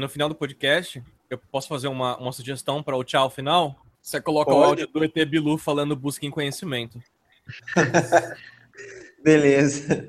no final do podcast, eu posso fazer uma sugestão para o tchau final? Você coloca o áudio do ET Bilu falando busca em conhecimento. Beleza.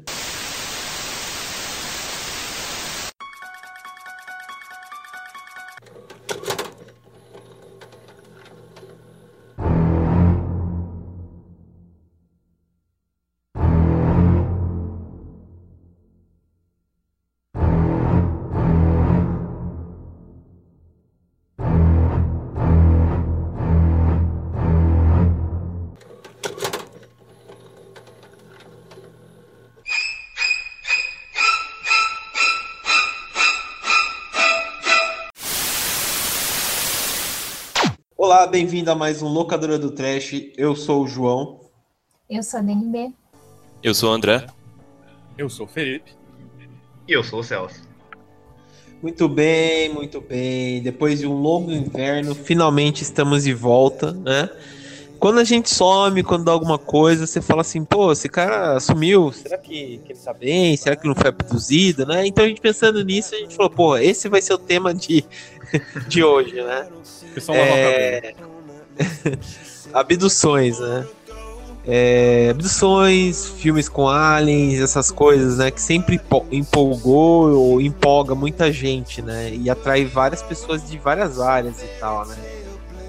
Olá, bem-vindo a mais um Locadora do Trash. Eu sou o João. Eu sou a DNB. Eu sou o André. Eu sou o Felipe. E eu sou o Celso. Muito bem, muito bem. Depois de um longo inverno, finalmente estamos de volta, né? Quando a gente some, quando dá alguma coisa, você fala assim, pô, esse cara sumiu, será que ele tá bem? Será que não foi abduzido, né? Então a gente pensando nisso, a gente falou, pô, esse vai ser o tema de hoje, né? Abduções, né? Abduções, filmes com aliens, essas coisas, né? Que sempre empolgou ou empolga muita gente, né? E atrai várias pessoas de várias áreas e tal, né?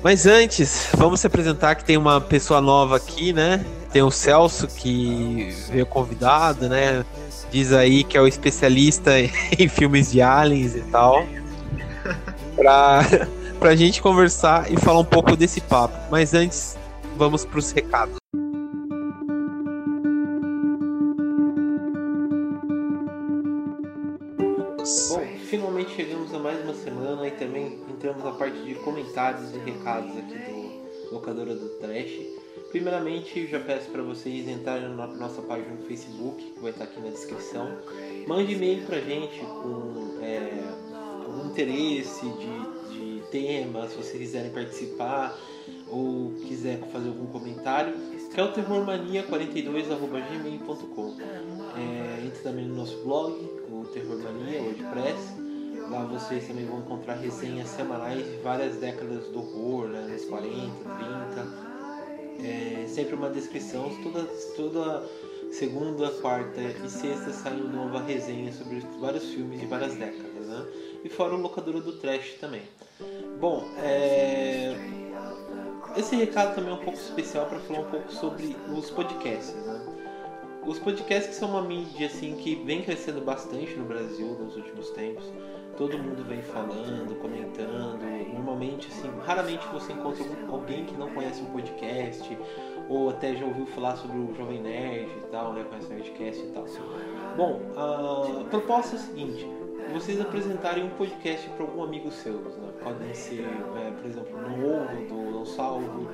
Mas antes, vamos se apresentar, que tem uma pessoa nova aqui, né? Tem o Celso, que veio convidado, né? Diz aí que é o especialista em filmes de aliens e tal, pra gente conversar e falar um pouco desse papo. Mas antes, vamos pros recados. Bom, finalmente chegamos a mais uma semana e também entramos na parte de comentários e recados aqui do Locadora do Trash. Primeiramente, eu já peço para vocês entrarem na nossa página no Facebook, que vai estar aqui na descrição. Mande e-mail pra gente com algum interesse de tema, se vocês quiserem participar ou quiser fazer algum comentário, que é o terrormania42@gmail.com. Entre também no nosso blog, Terrormania, WordPress. Lá vocês também vão encontrar resenhas semanais de várias décadas do horror, né? Nos 40, 30. Sempre uma descrição. Toda segunda, quarta e sexta sai uma nova resenha sobre vários filmes de várias décadas, né? E fora o Locadora do Trash também. Bom, esse recado também é um pouco especial para falar um pouco sobre os podcasts, né? Os podcasts são uma mídia assim, que vem crescendo bastante no Brasil nos últimos tempos. Todo mundo vem falando, comentando. Normalmente, assim, raramente você encontra alguém que não conhece um podcast ou até já ouviu falar sobre o Jovem Nerd e tal, né? Conhece o Nerdcast e tal. Bom, a proposta é a seguinte: vocês apresentarem um podcast para algum amigo seu, né? Podem ser, por exemplo, no Ovo, do Não Salvo,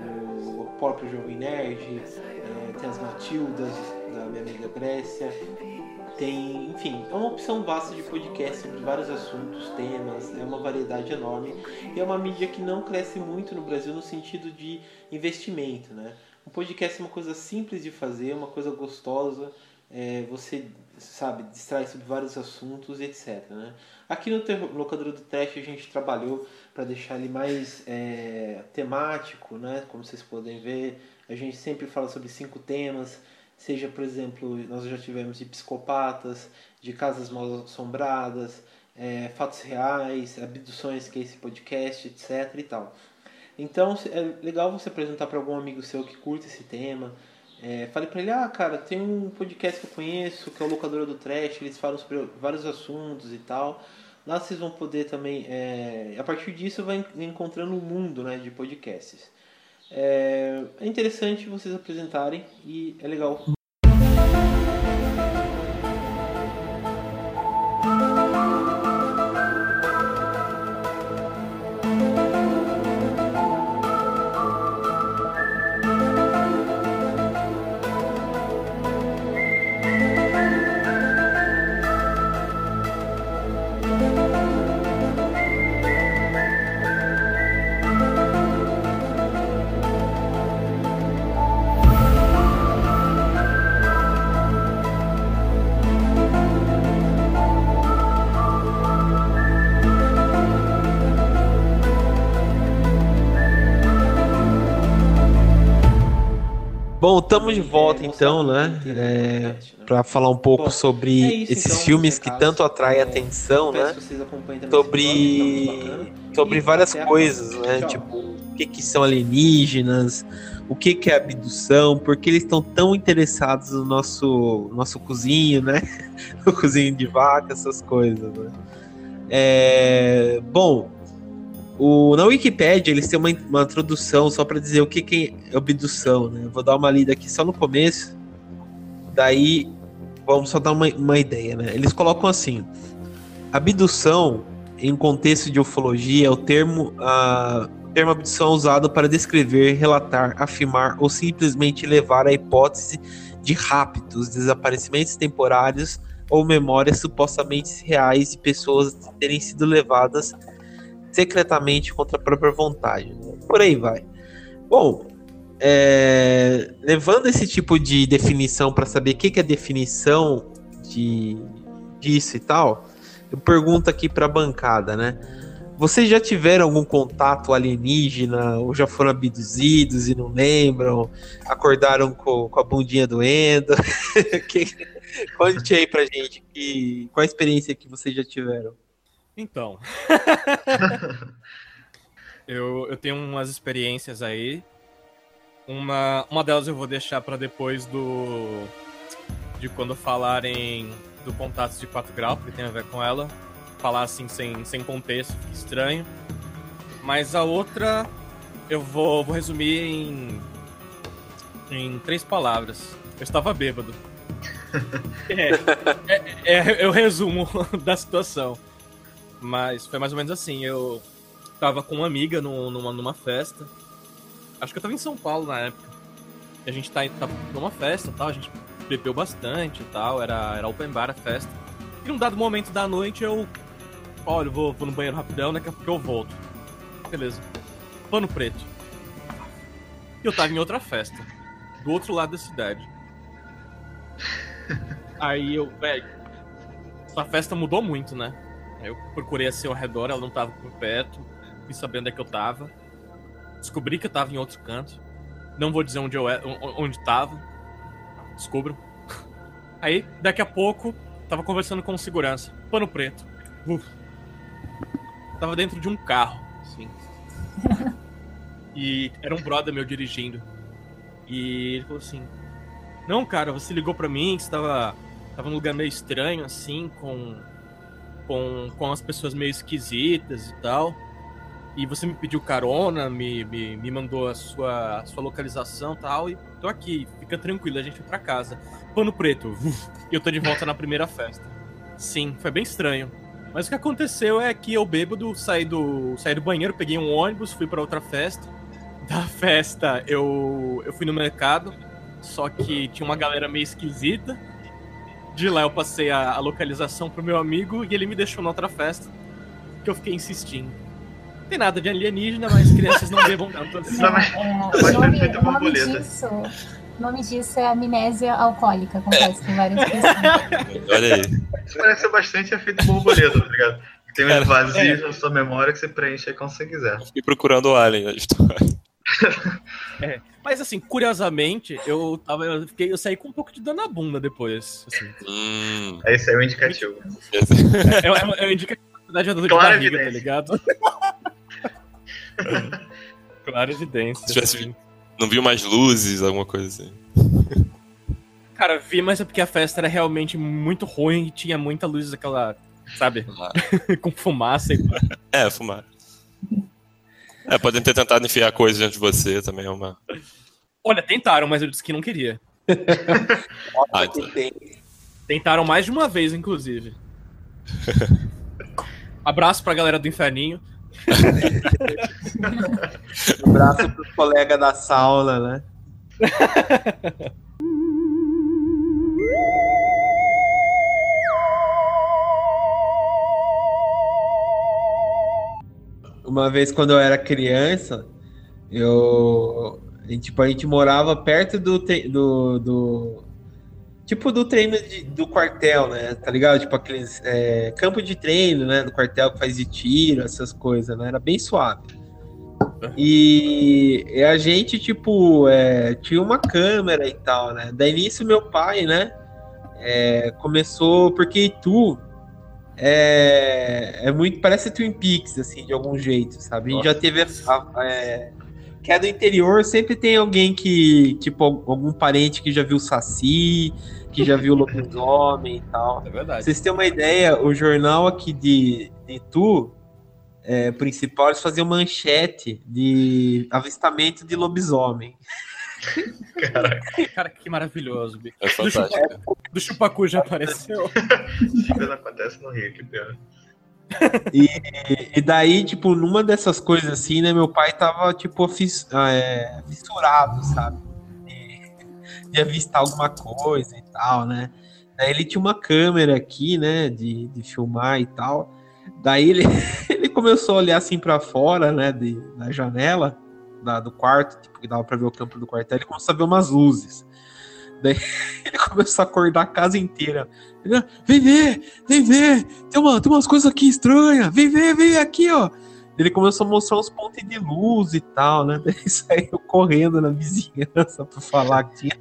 o próprio Jovem Nerd, tem as Matildas, da minha amiga Grécia, tem, enfim, é uma opção vasta de podcast sobre vários assuntos, temas, é uma variedade enorme e é uma mídia que não cresce muito no Brasil no sentido de investimento, né? Um podcast é uma coisa simples de fazer, uma coisa gostosa, você, sabe, distrai sobre vários assuntos, etc, né? Aqui no Locadora do Trash a gente trabalhou para deixar ele mais temático, né? Como vocês podem ver, a gente sempre fala sobre 5 temas, seja, por exemplo, nós já tivemos de psicopatas, de casas mal assombradas, fatos reais, abduções, que é esse podcast, etc e tal. Então é legal você apresentar para algum amigo seu que curta esse tema. Falei pra ele, cara, tem um podcast que eu conheço, que é o Locadora do Trash, eles falam sobre vários assuntos e tal. Lá vocês vão poder também, a partir disso, vai encontrando um mundo, né, de podcasts. É interessante vocês apresentarem e é legal. Bom, estamos de volta então, né? Para falar um pouco sobre esses filmes que tanto atraem atenção, né? Sobre várias coisas, né? Tipo, o que são alienígenas, o que é abdução, por que eles estão tão interessados no nosso cozinho, né? O cozinho de vaca, essas coisas, né? Bom, na Wikipédia eles têm uma introdução só para dizer o que é abdução, né? Eu vou dar uma lida aqui só no começo, daí vamos só dar uma ideia, né? Eles colocam assim: abdução, em contexto de ufologia, é o termo abdução usado para descrever, relatar, afirmar ou simplesmente levar a hipótese de raptos, desaparecimentos temporários ou memórias supostamente reais de pessoas terem sido levadas secretamente contra a própria vontade. Por aí vai. Bom, levando esse tipo de definição para saber o que é a definição disso e tal, eu pergunto aqui para a bancada, né? Vocês já tiveram algum contato alienígena ou já foram abduzidos e não lembram? Acordaram com a bundinha doendo? Conte aí pra gente qual a experiência que vocês já tiveram. Então, eu tenho umas experiências aí. Uma delas eu vou deixar pra depois de quando falarem do Contatos de 4 Grau, porque tem a ver com ela. Falar assim sem contexto, fica estranho. Mas a outra eu vou resumir em 3 palavras. Eu estava bêbado. Eu resumo da situação. Mas foi mais ou menos assim, eu tava com uma amiga numa festa. Acho que eu tava em São Paulo na época. A gente tá numa festa e tal, a gente bebeu bastante e tal, era open bar a festa. E num dado momento da noite eu... Olha, eu vou no banheiro rapidão, daqui a pouco eu volto. Beleza. Pano preto. E eu tava em outra festa, do outro lado da cidade. Aí eu, velho, essa festa mudou muito, né? Eu procurei assim ao redor, ela não tava por perto, fui saber onde é que eu tava. Descobri que eu tava em outro canto. Não vou dizer onde tava. Descubro. Aí, daqui a pouco, tava conversando com segurança. Pano preto. Tava dentro de um carro, assim. E era um brother meu dirigindo. E ele falou assim: não, cara, você ligou pra mim, que você tava num lugar meio estranho, assim, com as pessoas meio esquisitas e tal. E você me pediu carona, me mandou a sua localização e tal. E tô aqui, fica tranquilo, a gente vai pra casa. Pano preto. E eu tô de volta na primeira festa. Sim, foi bem estranho. Mas o que aconteceu é que eu bêbado saí do banheiro, peguei um ônibus, fui pra outra festa. Da festa eu fui no mercado, só que tinha uma galera meio esquisita. De lá eu passei a localização pro meu amigo e ele me deixou na outra festa, que eu fiquei insistindo. Não tem nada de alienígena, mas crianças não bebam tanto assim. O nome disso é amnésia alcoólica, acontece com várias pessoas. Olha aí. Isso parece bastante efeito borboleta, tá ligado? Tem uns vazios na sua memória que você preenche aí como você quiser. Eu fiquei procurando o alien na história. Mas assim, curiosamente, eu saí com um pouco de dor na bunda depois. Assim. Esse é o indicativo. É o indicativo da dor de barriga, tá ligado? Claro, evidência. Assim. Não viu mais luzes, alguma coisa assim? Cara, vi, mas é porque a festa era realmente muito ruim e tinha muita luz daquela, sabe? Com fumaça e tal. Fumaça. Podem ter tentado enfiar coisas dentro de você também, é uma... Olha, tentaram, mas eu disse que não queria. Tentaram mais de uma vez, inclusive. Abraço pra galera do Inferninho. Abraço pros colegas da sauna, né? Uma vez, quando eu era criança, a gente morava perto do treino do quartel, né? Tá ligado? Tipo aqueles campo de treino, né? Do quartel que faz de tiro, essas coisas, né? Era bem suave. E a gente, tipo, tinha uma câmera e tal, né? Daí nisso meu pai, né, começou, porque Itu é muito, parece Twin Peaks, assim, de algum jeito, sabe? A gente já teve que é do interior, sempre tem alguém que, tipo, algum parente que já viu Saci, que já viu lobisomem e tal. É verdade. Vocês têm uma ideia, o jornal aqui de Itu, principal, eles faziam manchete de avistamento de lobisomem. Caraca. Cara, que maravilhoso, bicho. É fantástico. Do Chupacu já apareceu. Não acontece no Rio, que pior. E daí, tipo, numa dessas coisas assim, né, meu pai tava, tipo, fissurado, sabe? De avistar alguma coisa e tal, né? Daí ele tinha uma câmera aqui, né, de filmar e tal. Daí ele começou a olhar assim pra fora, né, da janela do quarto, tipo, que dava pra ver o campo do quartel. Ele começou a ver umas luzes. Daí ele começou a acordar a casa inteira. Ele, vem ver, tem umas coisas aqui estranhas, vem ver aqui, ó. Ele começou a mostrar uns pontos de luz e tal, né? Daí saiu correndo na vizinhança pra falar que tinha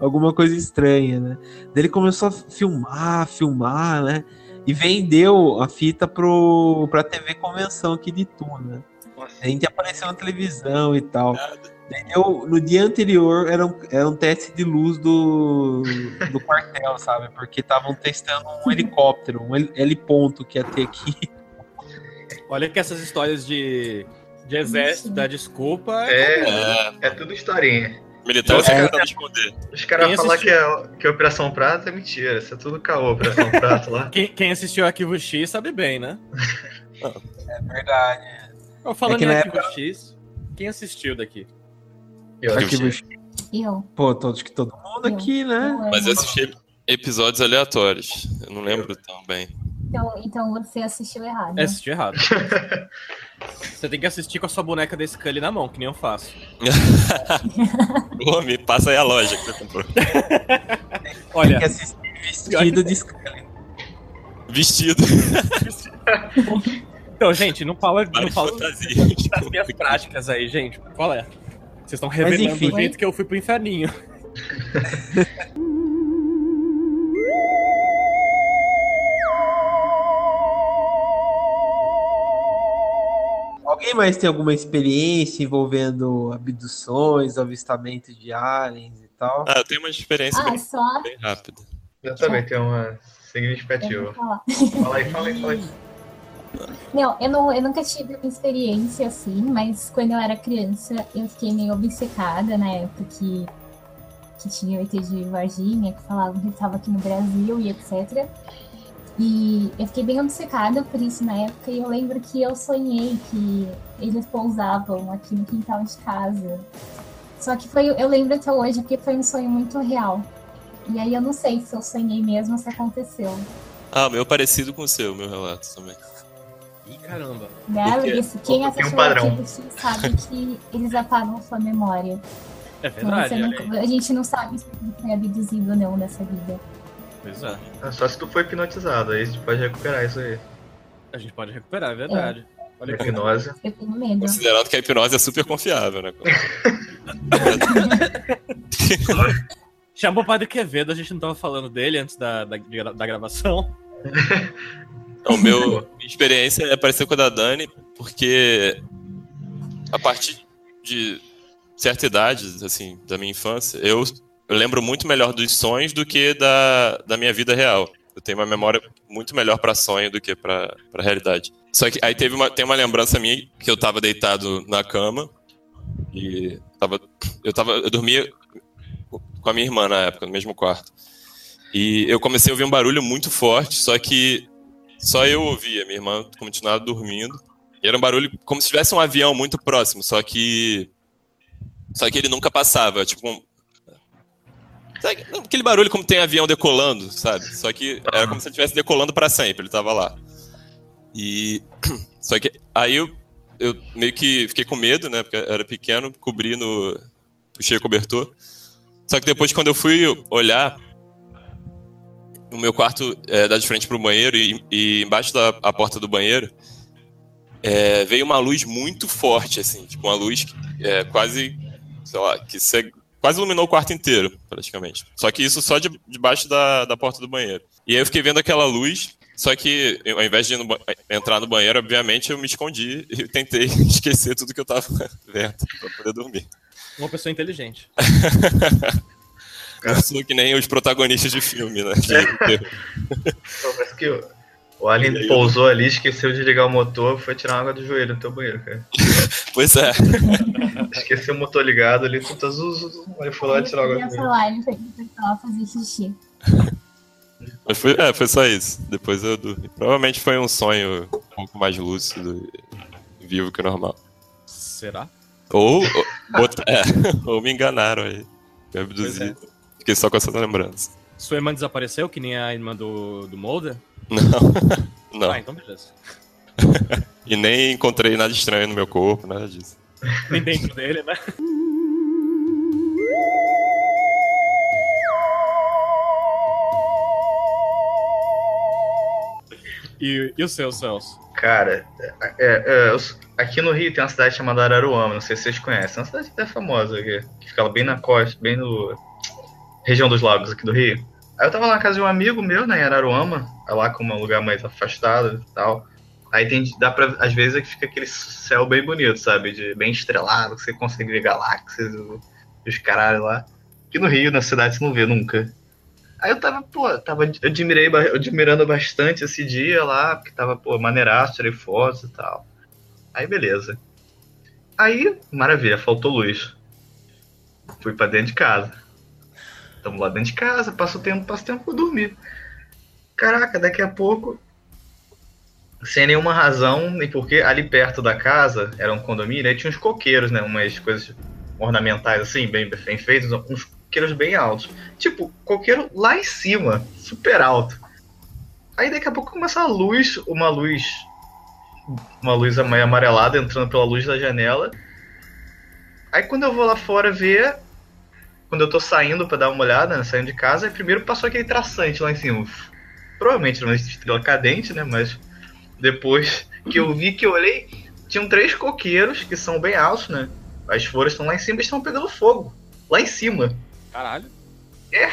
alguma coisa estranha, né? Daí ele começou a filmar, né? E vendeu a fita pra TV Convenção aqui de Itu, né? A gente apareceu na televisão e tal. No dia anterior era um teste de luz do quartel, sabe? Porque estavam testando um helicóptero, um heliponto que ia ter aqui. Olha que essas histórias de exército, da desculpa... É tudo historinha. Militar, os caras tentam esconder. Os caras falam que é Operação Prata, é mentira. Isso é tudo caô, Operação Prata lá. Quem assistiu Arquivo X sabe bem, né? É verdade. Eu falando em Arquivo X, quem assistiu daqui? Eu. Pô, todos que todo mundo aqui, né? Mas eu assisti episódios aleatórios. Eu não lembro tão bem. Então você assistiu errado. Né? Assistiu errado. Você tem que assistir com a sua boneca da Scully na mão, que nem eu faço. Ô, me passa aí a loja que você comprou. Olha, tem que assistir vestido de Scully. Vestido. Então, gente, não fala das minhas práticas aí, gente. Qual é? Vocês estão revelando o jeito que eu fui pro inferninho. Alguém mais tem alguma experiência envolvendo abduções, avistamento de aliens e tal? Ah, eu tenho uma experiência bem rápida. Eu também tenho uma significativa. Fala aí. Não, eu nunca tive uma experiência assim, mas quando eu era criança eu fiquei meio obcecada na época que tinha o ET de Varginha, que falavam que estava aqui no Brasil e etc. E eu fiquei bem obcecada por isso na época, e eu lembro que eu sonhei que eles pousavam aqui no quintal de casa. Só que eu lembro até hoje, porque foi um sonho muito real. E aí eu não sei se eu sonhei mesmo ou se aconteceu. Ah, meu parecido com o seu, meu relato também. Ih, caramba. Não, isso, quem assistiu aquilo sabe que eles apagam sua memória. É verdade. Então, a gente não sabe se foi abduzido ou não nessa vida. Pois é. Só se tu foi hipnotizado, aí a gente pode recuperar isso aí. A gente pode recuperar, é verdade. Olha a hipnose. Eu tenho medo. Considerando que a hipnose é super confiável, né? Chamou o Padre Quevedo, a gente não tava falando dele antes da gravação. Então, minha experiência apareceu com a da Dani, porque a partir de certa idade, assim, da minha infância, eu lembro muito melhor dos sonhos do que da minha vida real. Eu tenho uma memória muito melhor para sonho do que para realidade. Só que aí tem uma lembrança minha que eu tava deitado na cama e eu dormia com a minha irmã na época, no mesmo quarto. E eu comecei a ouvir um barulho muito forte, só que só eu ouvia, minha irmã continuava dormindo. E era um barulho como se tivesse um avião muito próximo, só que ele nunca passava, tipo aquele barulho como tem avião decolando, sabe? Só que era como se ele estivesse decolando pra sempre, ele tava lá. E só que aí eu meio que fiquei com medo, né? Porque era pequeno, cobri no... puxei o cobertor. Só que depois, quando eu fui olhar, o meu quarto dá de frente pro banheiro e embaixo da porta do banheiro veio uma luz muito forte, assim, tipo uma luz quase, sei lá, que quase iluminou o quarto inteiro, praticamente. Só que isso só debaixo da porta do banheiro. E aí eu fiquei vendo aquela luz, só que ao invés de entrar no banheiro, obviamente, eu me escondi e tentei esquecer tudo que eu tava vendo pra poder dormir. Uma pessoa inteligente. Eu sou que nem os protagonistas de filme, né? Parece que o Alien pousou ali, esqueceu de ligar o motor, foi tirar água do joelho no teu banheiro, cara. Pois é. Esqueceu o motor ligado ali, tu tá zuzu, aí foi lá tirar água do banheiro. Ele foi lá fazer xixi. Mas foi só isso. Depois eu dormi. Provavelmente foi um sonho um pouco mais lúcido e vivo que o normal. Será? Ou me enganaram aí. Me abduziram. É. Fiquei só com essa lembrança. Sua irmã desapareceu, que nem a irmã do Mulder? Não. Ah, então beleza. E nem encontrei nada estranho no meu corpo, nada disso. Nem dentro dele, né? E o seu, Celso? Cara, aqui no Rio tem uma cidade chamada Araruama, não sei se vocês conhecem. É uma cidade até famosa aqui, que fica bem na costa, bem no... região dos lagos aqui do Rio. Aí eu tava lá na casa de um amigo meu, né, em Araruama, lá com um lugar mais afastado e tal. Aí dá pra, às vezes, que fica aquele céu bem bonito, sabe, bem estrelado, que você consegue ver galáxias e os caralho lá. Aqui no Rio, na cidade, você não vê nunca. Aí eu tava admirando bastante esse dia lá, porque tava, maneiraço, tirei fotos e tal. Aí, beleza. Aí, maravilha, faltou luz. Fui pra dentro de casa. Tamo lá dentro de casa, passa o tempo, vou dormir. Caraca, daqui a pouco, sem nenhuma razão, nem porque ali perto da casa, era um condomínio, aí tinha uns coqueiros, né, umas coisas ornamentais assim, bem feitas, uns coqueiros bem altos. Tipo, coqueiro lá em cima, super alto. Aí daqui a pouco começa a luz, uma luz amarelada entrando pela luz da janela. Aí quando eu vou lá fora ver, quando eu tô saindo pra dar uma olhada, né, saindo de casa, aí primeiro passou aquele traçante lá em cima. Provavelmente era uma estrela cadente, né, mas depois que eu vi, que eu olhei, tinham 3 coqueiros que são bem altos, né, as folhas estão lá em cima e estão pegando fogo. Lá em cima. Caralho. É?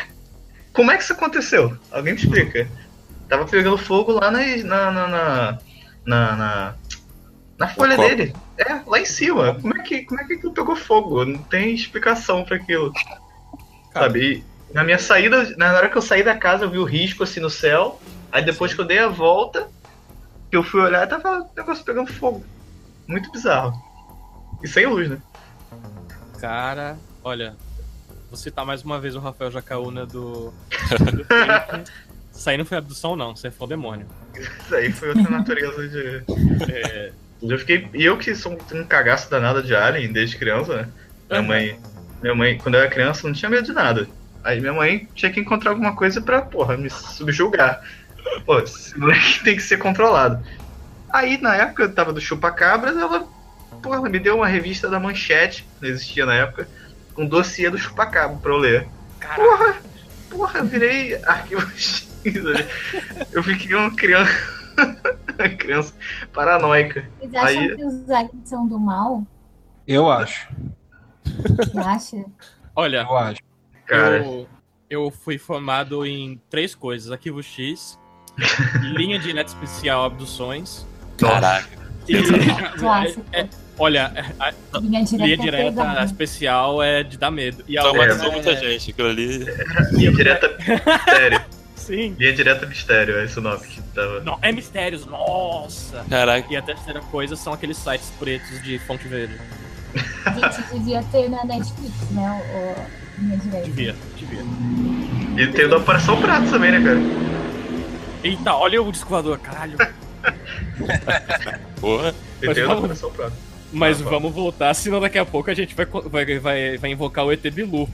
Como é que isso aconteceu? Alguém me explica. Tava pegando fogo lá na folha dele. É, lá em cima. Como é que aquilo pegou fogo? Não tem explicação pra aquilo. Cara. Sabe? E na minha saída, na hora que eu saí da casa, eu vi o risco assim no céu. Aí depois que eu dei a volta, que eu fui olhar, tava o negócio pegando fogo. Muito bizarro. E sem luz, né? Cara, olha... Vou citar mais uma vez o Rafael Jacaúna do filme. Isso aí não foi abdução, não. Isso aí foi o demônio. Isso aí foi outra natureza de... Eu que sou um cagaço danado de alien desde criança, né? Minha mãe, quando eu era criança, não tinha medo de nada. Aí minha mãe tinha que encontrar alguma coisa pra, me subjugar. Pô, esse moleque tem que ser controlado. Aí, na época, eu tava do Chupacabras, ela, me deu uma revista da Manchete, não existia na época... um dossiê do Chupacabra pra eu ler. Caraca. Porra, virei Arquivo X. Eu fiquei uma criança paranoica. Vocês acham que os aliens são do mal? Eu acho. Você acha? Olha, eu acho. Cara. Eu fui formado em 3 coisas: Arquivo X, Linha Direta Especial Abduções. Caraca. E... Olha, a linha direta especial é de dar medo. E a traumatizou muita gente, aquilo ali. Linha direta mistério. Sim. Linha direta mistério, é esse o nome que tava. Não, é mistérios, nossa! Caraca. E a terceira coisa são aqueles sites pretos de fonte verde. Gente, devia ter na Netflix, né? Linha direta. Devia. E tem o da Operação Prata também, né, cara? Eita, olha o disco voador, caralho. Porra, mas tem o da Operação Prata. Mas vamos voltar, senão daqui a pouco a gente vai invocar o ET Bilu.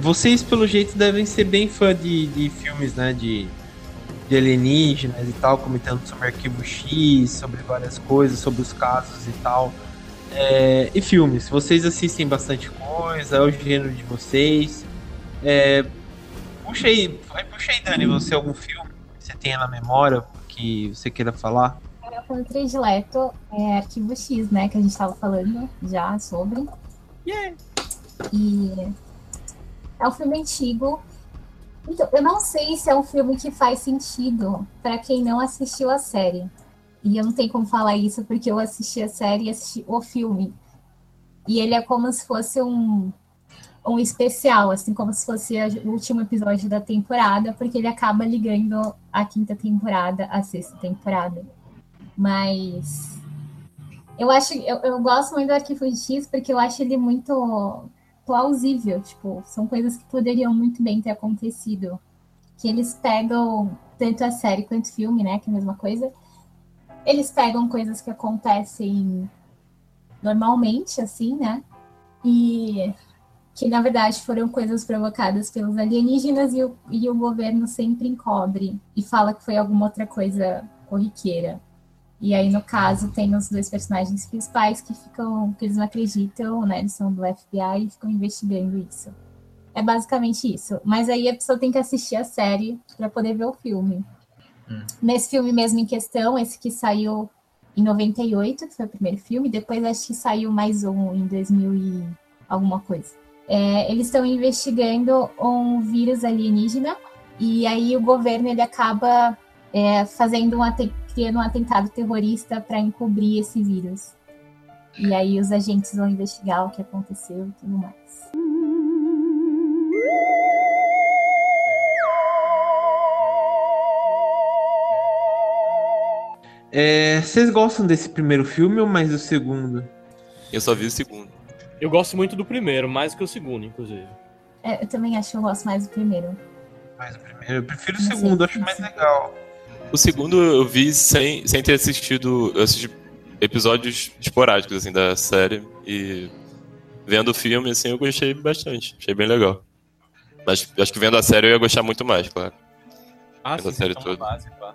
Vocês, pelo jeito, devem ser bem fã de filmes, né, de alienígenas e tal, comentando sobre Arquivo X, sobre várias coisas, sobre os casos e tal. E filmes, vocês assistem bastante coisa, é o gênero de vocês... Puxa aí, Dani, você algum filme que você tenha na memória que você queira falar? Meu filme predileto é Arquivo X, né? Que a gente tava falando já sobre. Yeah. E é um filme antigo. Então, eu não sei se é um filme que faz sentido pra quem não assistiu a série. E eu não tenho como falar isso porque eu assisti a série e assisti o filme. E ele é como se fosse um especial, assim, como se fosse o último episódio da temporada, porque ele acaba ligando a quinta temporada à sexta temporada. Mas eu acho, eu gosto muito do Arquivo X porque eu acho ele muito plausível, tipo, são coisas que poderiam muito bem ter acontecido. Que eles pegam tanto a série quanto o filme, né, que é a mesma coisa. Eles pegam coisas que acontecem normalmente, assim, né, e que, na verdade, foram coisas provocadas pelos alienígenas e o governo sempre encobre e fala que foi alguma outra coisa corriqueira. E aí, no caso, tem os dois personagens principais que eles não acreditam, né? Eles são do FBI e ficam investigando isso. É basicamente isso. Mas aí a pessoa tem que assistir a série para poder ver o filme. Nesse filme mesmo em questão, esse que saiu em 98, que foi o primeiro filme, depois acho que saiu mais um em 2000 e alguma coisa. Eles estão investigando um vírus alienígena e aí o governo ele acaba criando um atentado terrorista para encobrir esse vírus. E aí os agentes vão investigar o que aconteceu e tudo mais. Vocês gostam desse primeiro filme ou mais do segundo? Eu só vi o segundo. Eu gosto muito do primeiro, mais que o segundo, inclusive. Eu também acho que eu gosto mais do primeiro. Mais do primeiro? Eu prefiro o segundo, acho mais legal. O segundo eu vi sem ter assistido... Eu assisti episódios esporádicos, assim, da série. E vendo o filme, assim, eu gostei bastante. Achei bem legal. Mas acho que vendo a série eu ia gostar muito mais, claro. Ah, vendo sim, a série toda. Base, claro.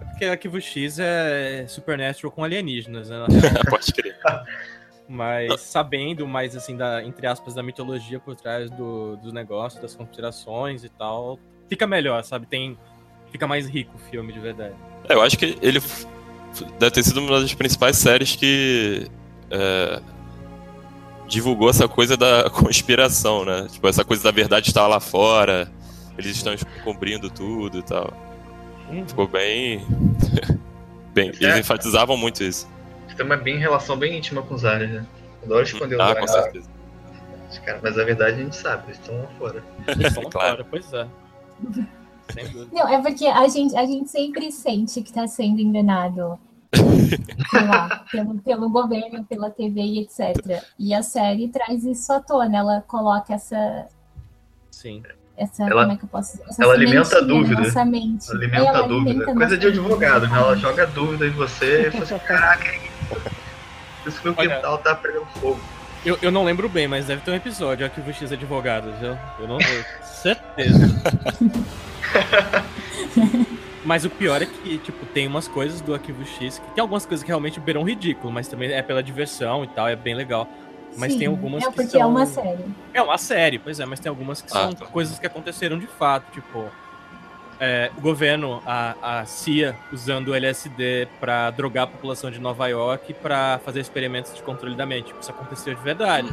É porque Arquivo X é Supernatural com alienígenas, né? Pode crer. Mas não. Sabendo mais, assim, entre aspas, da mitologia por trás dos negócios, das conspirações e tal, fica melhor, sabe? Fica mais rico o filme, de verdade. Eu acho que ele deve ter sido uma das principais séries que divulgou essa coisa da conspiração, né? Tipo, essa coisa da verdade estar lá fora, eles estão cobrindo tudo e tal. Ficou bem... bem, eles enfatizavam muito isso. Tem uma relação bem íntima com os aliens, né? Adoro esconder os aliens. Com certeza. Cara, mas a verdade a gente sabe, eles estão lá fora. Eles estão lá fora, pois é. Sem dúvida. Não, é porque a gente sempre sente que está sendo enganado. Sei lá, pelo governo, pela TV e etc. E a série traz isso à tona, ela coloca essa... Sim. Essa, ela, como é que eu posso dizer? Essa ela alimenta a dúvida. Ela alimenta a dúvida. Coisa de advogado, né? Ela joga dúvida em você e fala assim, caraca, esse meu quintal tá pegando fogo. Eu não lembro bem, mas deve ter um episódio Arquivo X Advogados, eu não lembro. Certeza. Mas o pior é que, tipo, tem umas coisas do Arquivo X, que tem algumas coisas que realmente beiram ridículo, mas também é pela diversão e tal, é bem legal. Mas sim, tem algumas que são... é uma série. É uma série, pois é, mas tem algumas que são coisas que aconteceram de fato, tipo... o governo, a CIA, usando o LSD pra drogar a população de Nova York pra fazer experimentos de controle da mente. Tipo, isso aconteceu de verdade.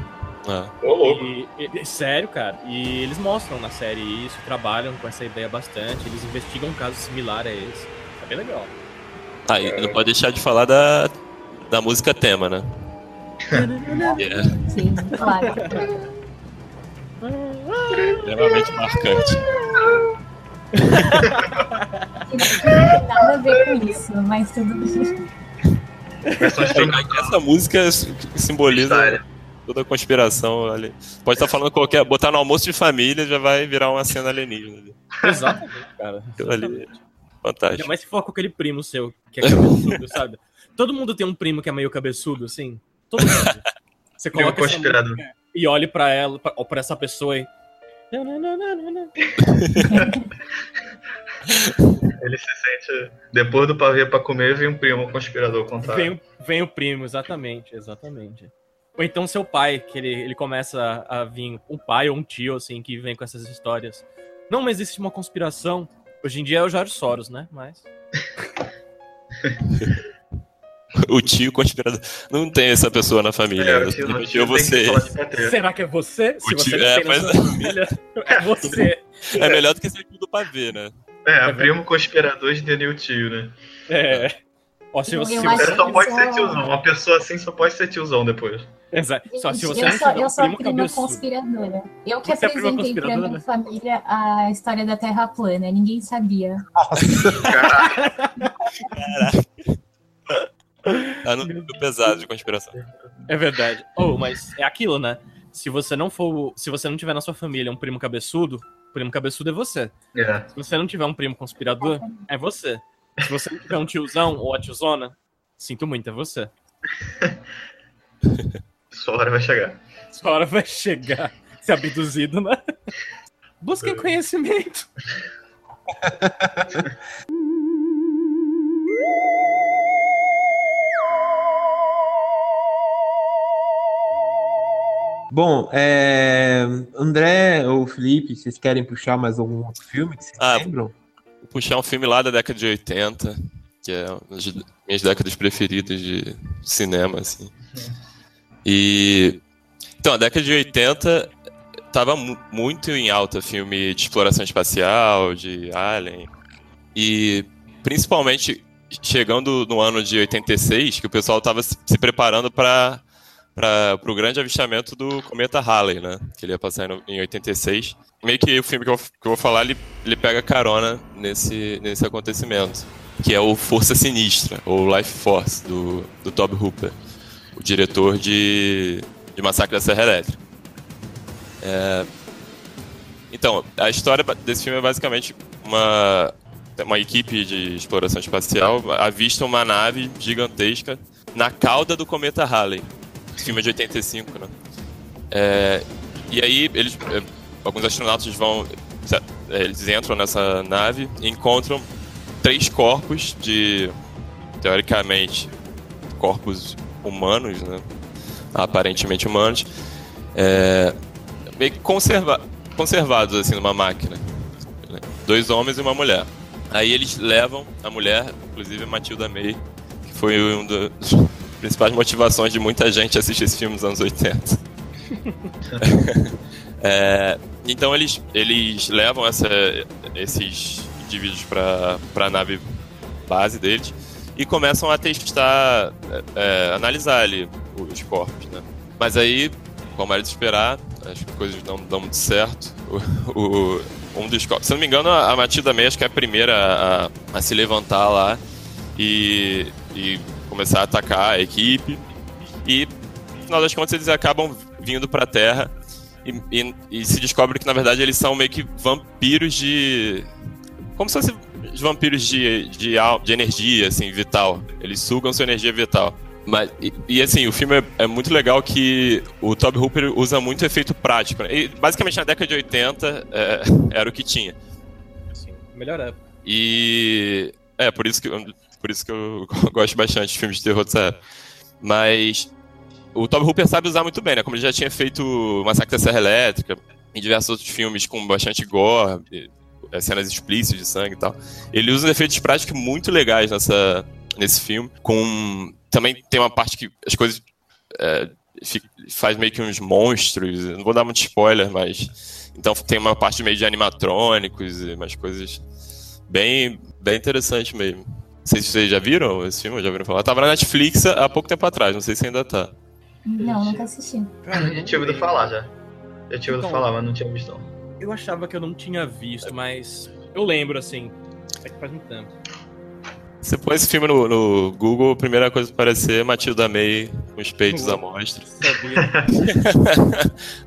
Sério, cara. E eles mostram na série isso, trabalham com essa ideia bastante, eles investigam um caso similar a esse. É bem legal. Ah, e não pode deixar de falar da música tema, né? Yeah. Sim, claro. Extremamente marcante. Não tem nada a ver com isso, mas tudo bem. Essa música simboliza toda a conspiração. Olha. Pode estar falando qualquer. Botar no almoço de família já vai virar uma cena alienígena. Ali. Exatamente, cara. Ali. Fantástico. Mas se for com aquele primo seu que é cabeçudo, sabe? Todo mundo tem um primo que é meio cabeçudo, assim. Todo mundo. Você coloca essa música e olha pra ela, ou pra essa pessoa aí. Não. Ele se sente... Depois do pavê pra comer, vem um primo, um conspirador contar. Vem o primo, exatamente. Ou então seu pai, que ele começa a vir um pai ou um tio, assim, que vem com essas histórias. Não, mas existe uma conspiração. Hoje em dia é o Jorge Soros, né? Mas... o tio conspirador. Não tem essa pessoa na família. O tio você... Será que é você? Se você não tem na sua família, é você. É melhor do que ser tio do pavê, né? É, abrir um conspirador de Daniel Tio, né? É. Ó, se você só pode ser tiozão. Uma pessoa assim só pode ser tiozão depois. Exato. Só se você eu sou a prima conspiradora. Eu que apresentei pra minha família a história da Terra plana. Ninguém sabia. Caraca. Tá no nível pesado de conspiração. É verdade. Mas é aquilo, né? Se você não tiver na sua família um primo cabeçudo é você. É. Se você não tiver um primo conspirador, é você. Se você não tiver um tiozão ou a tiozona, sinto muito, é você. Sua hora vai chegar. Se abduzido, né? Busquem conhecimento. Bom, André ou Felipe, vocês querem puxar mais algum outro filme que vocês lembram? Vou puxar um filme lá da década de 80, que é uma das minhas décadas preferidas de cinema, assim. Então, a década de 80 estava muito em alta filme de exploração espacial, de Alien, e principalmente chegando no ano de 86, que o pessoal estava se preparando para o grande avistamento do cometa Halley, né? Que ele ia passar em 86. Meio que o filme que eu vou falar, ele pega carona nesse acontecimento, que é o Força Sinistra, ou Life Force, do Tobe Hooper, o diretor de Massacre da Serra Elétrica. Então, a história desse filme é basicamente uma equipe de exploração espacial avista uma nave gigantesca na cauda do cometa Halley. Filme é de 85, né? E aí, alguns astronautas eles entram nessa nave e encontram 3 corpos teoricamente, corpos humanos, né? Aparentemente humanos, meio que conservados, assim, numa máquina. 2 homens e uma mulher. Aí eles levam a mulher, inclusive a Matilda May, que foi um dos... principais motivações de muita gente assistir esse filme nos anos 80. Então eles levam esses indivíduos para a nave base deles e começam a testar, analisar ali os corpos, né? Mas aí, como era de esperar, as coisas não dão muito certo. Um dos corpos, se não me engano, a Matilda May, acho que é a primeira a se levantar lá e começar a atacar a equipe, e no final das contas eles acabam vindo pra Terra e se descobre que na verdade eles são meio que vampiros como se fossem vampiros de energia, assim, vital. Eles sugam sua energia vital. Mas, assim, o filme é muito legal que o Tobe Hooper usa muito efeito prático, né? E, basicamente na década de 80 era o que tinha. Assim, melhor época. E... Por isso que eu gosto bastante de filmes de terror dessa época. Mas o Tobe Hooper sabe usar muito bem, né? Como ele já tinha feito Massacre da Serra Elétrica, em diversos outros filmes com bastante gore, cenas explícitas de sangue e tal. Ele usa efeitos práticos muito legais nesse filme. Também tem uma parte que as coisas faz meio que uns monstros. Não vou dar muito spoiler, mas... Então tem uma parte meio de animatrônicos e umas coisas bem, bem interessantes mesmo. Não sei se vocês já viram esse filme, já ouviram falar. Tava na Netflix há pouco tempo atrás, não sei se ainda tá. Não, nunca assisti. Cara, eu já tinha ouvido falar já. Eu tinha ouvido falar, mas não tinha visto. Eu achava que eu não tinha visto, mas eu lembro, assim. É que faz muito tempo. Você põe esse filme no Google, a primeira coisa que aparecer é Matilda May com os peitos à mostra. Sabia.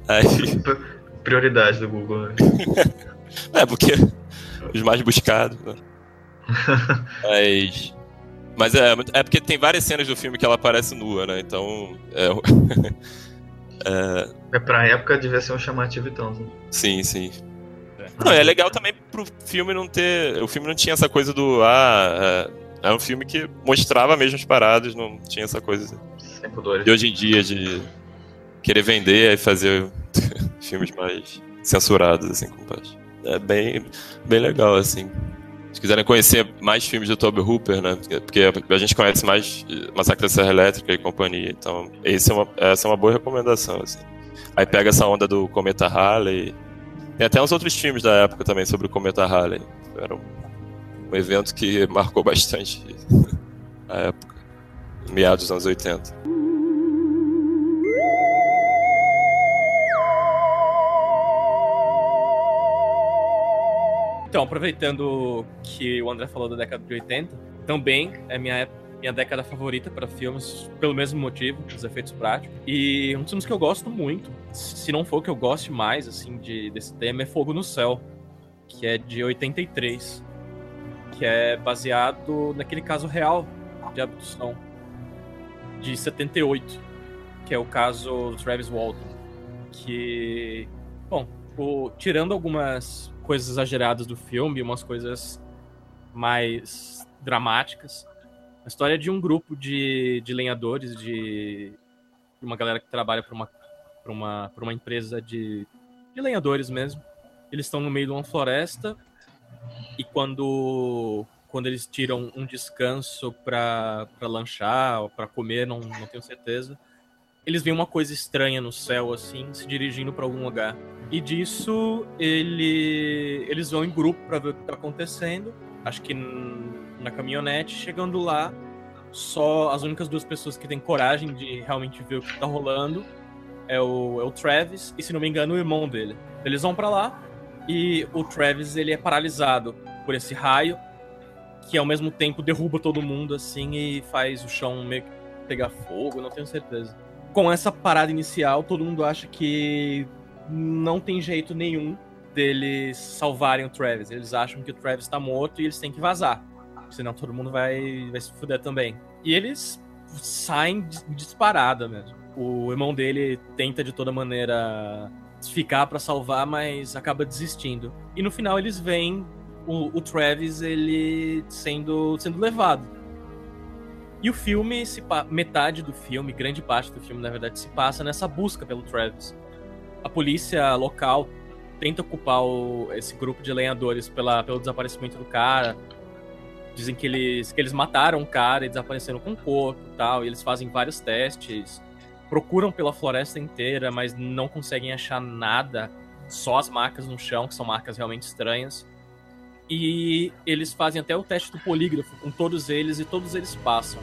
Aí... Prioridade do Google, né? Porque os mais buscados, né? Mas é porque tem várias cenas do filme que ela aparece nua, né? Então pra época devia ser um chamativo, então, né? Sim. Não, é legal também pro filme não ter... O filme não tinha essa coisa do... é um filme que mostrava mesmo as paradas. Não tinha essa coisa de hoje em dia de querer vender e fazer filmes mais censurados, assim, compadre. É bem, bem legal, assim. Se quiserem conhecer mais filmes do Tobe Hooper, né? Porque a gente conhece mais Massacre da Serra Elétrica e companhia. Então, essa é uma boa recomendação, assim. Aí pega essa onda do Cometa Halley. Tem até uns outros filmes da época também sobre o Cometa Halley. Era um evento que marcou bastante a época, meados dos anos 80. Então, aproveitando que o André falou da década de 80, também é minha década favorita para filmes, pelo mesmo motivo, os efeitos práticos. E um dos filmes que eu gosto muito, se não for o que eu goste mais, assim, desse tema, é Fogo no Céu, que é de 83, que é baseado naquele caso real de abdução de 78, que é o caso do Travis Walton, que, bom, tirando algumas coisas exageradas do filme, umas coisas mais dramáticas. A história é de um grupo de lenhadores, de uma galera que trabalha para uma empresa de lenhadores mesmo. Eles estão no meio de uma floresta e quando eles tiram um descanso para lanchar ou para comer, não tenho certeza, eles veem uma coisa estranha no céu, assim, se dirigindo para algum lugar. E disso, eles vão em grupo para ver o que está acontecendo. Acho que na caminhonete, chegando lá, só as únicas duas pessoas que têm coragem de realmente ver o que está rolando é o Travis e, se não me engano, o irmão dele. Eles vão para lá e o Travis, ele é paralisado por esse raio que, ao mesmo tempo, derruba todo mundo, assim, e faz o chão meio que pegar fogo, não tenho certeza. Com essa parada inicial, todo mundo acha que não tem jeito nenhum deles salvarem o Travis. Eles acham que o Travis tá morto e eles têm que vazar. Senão todo mundo vai se fuder também. E eles saem disparada mesmo. O irmão dele tenta de toda maneira ficar pra salvar, mas acaba desistindo. E no final eles veem o Travis, ele sendo levado. E o filme, metade do filme, grande parte do filme, na verdade, se passa nessa busca pelo Travis. A polícia local tenta culpar esse grupo de lenhadores pelo desaparecimento do cara. Dizem que eles mataram o cara e desapareceram com o corpo e tal. E eles fazem vários testes, procuram pela floresta inteira, mas não conseguem achar nada. Só as marcas no chão, que são marcas realmente estranhas. E eles fazem até o teste do polígrafo com todos eles, e todos eles passam.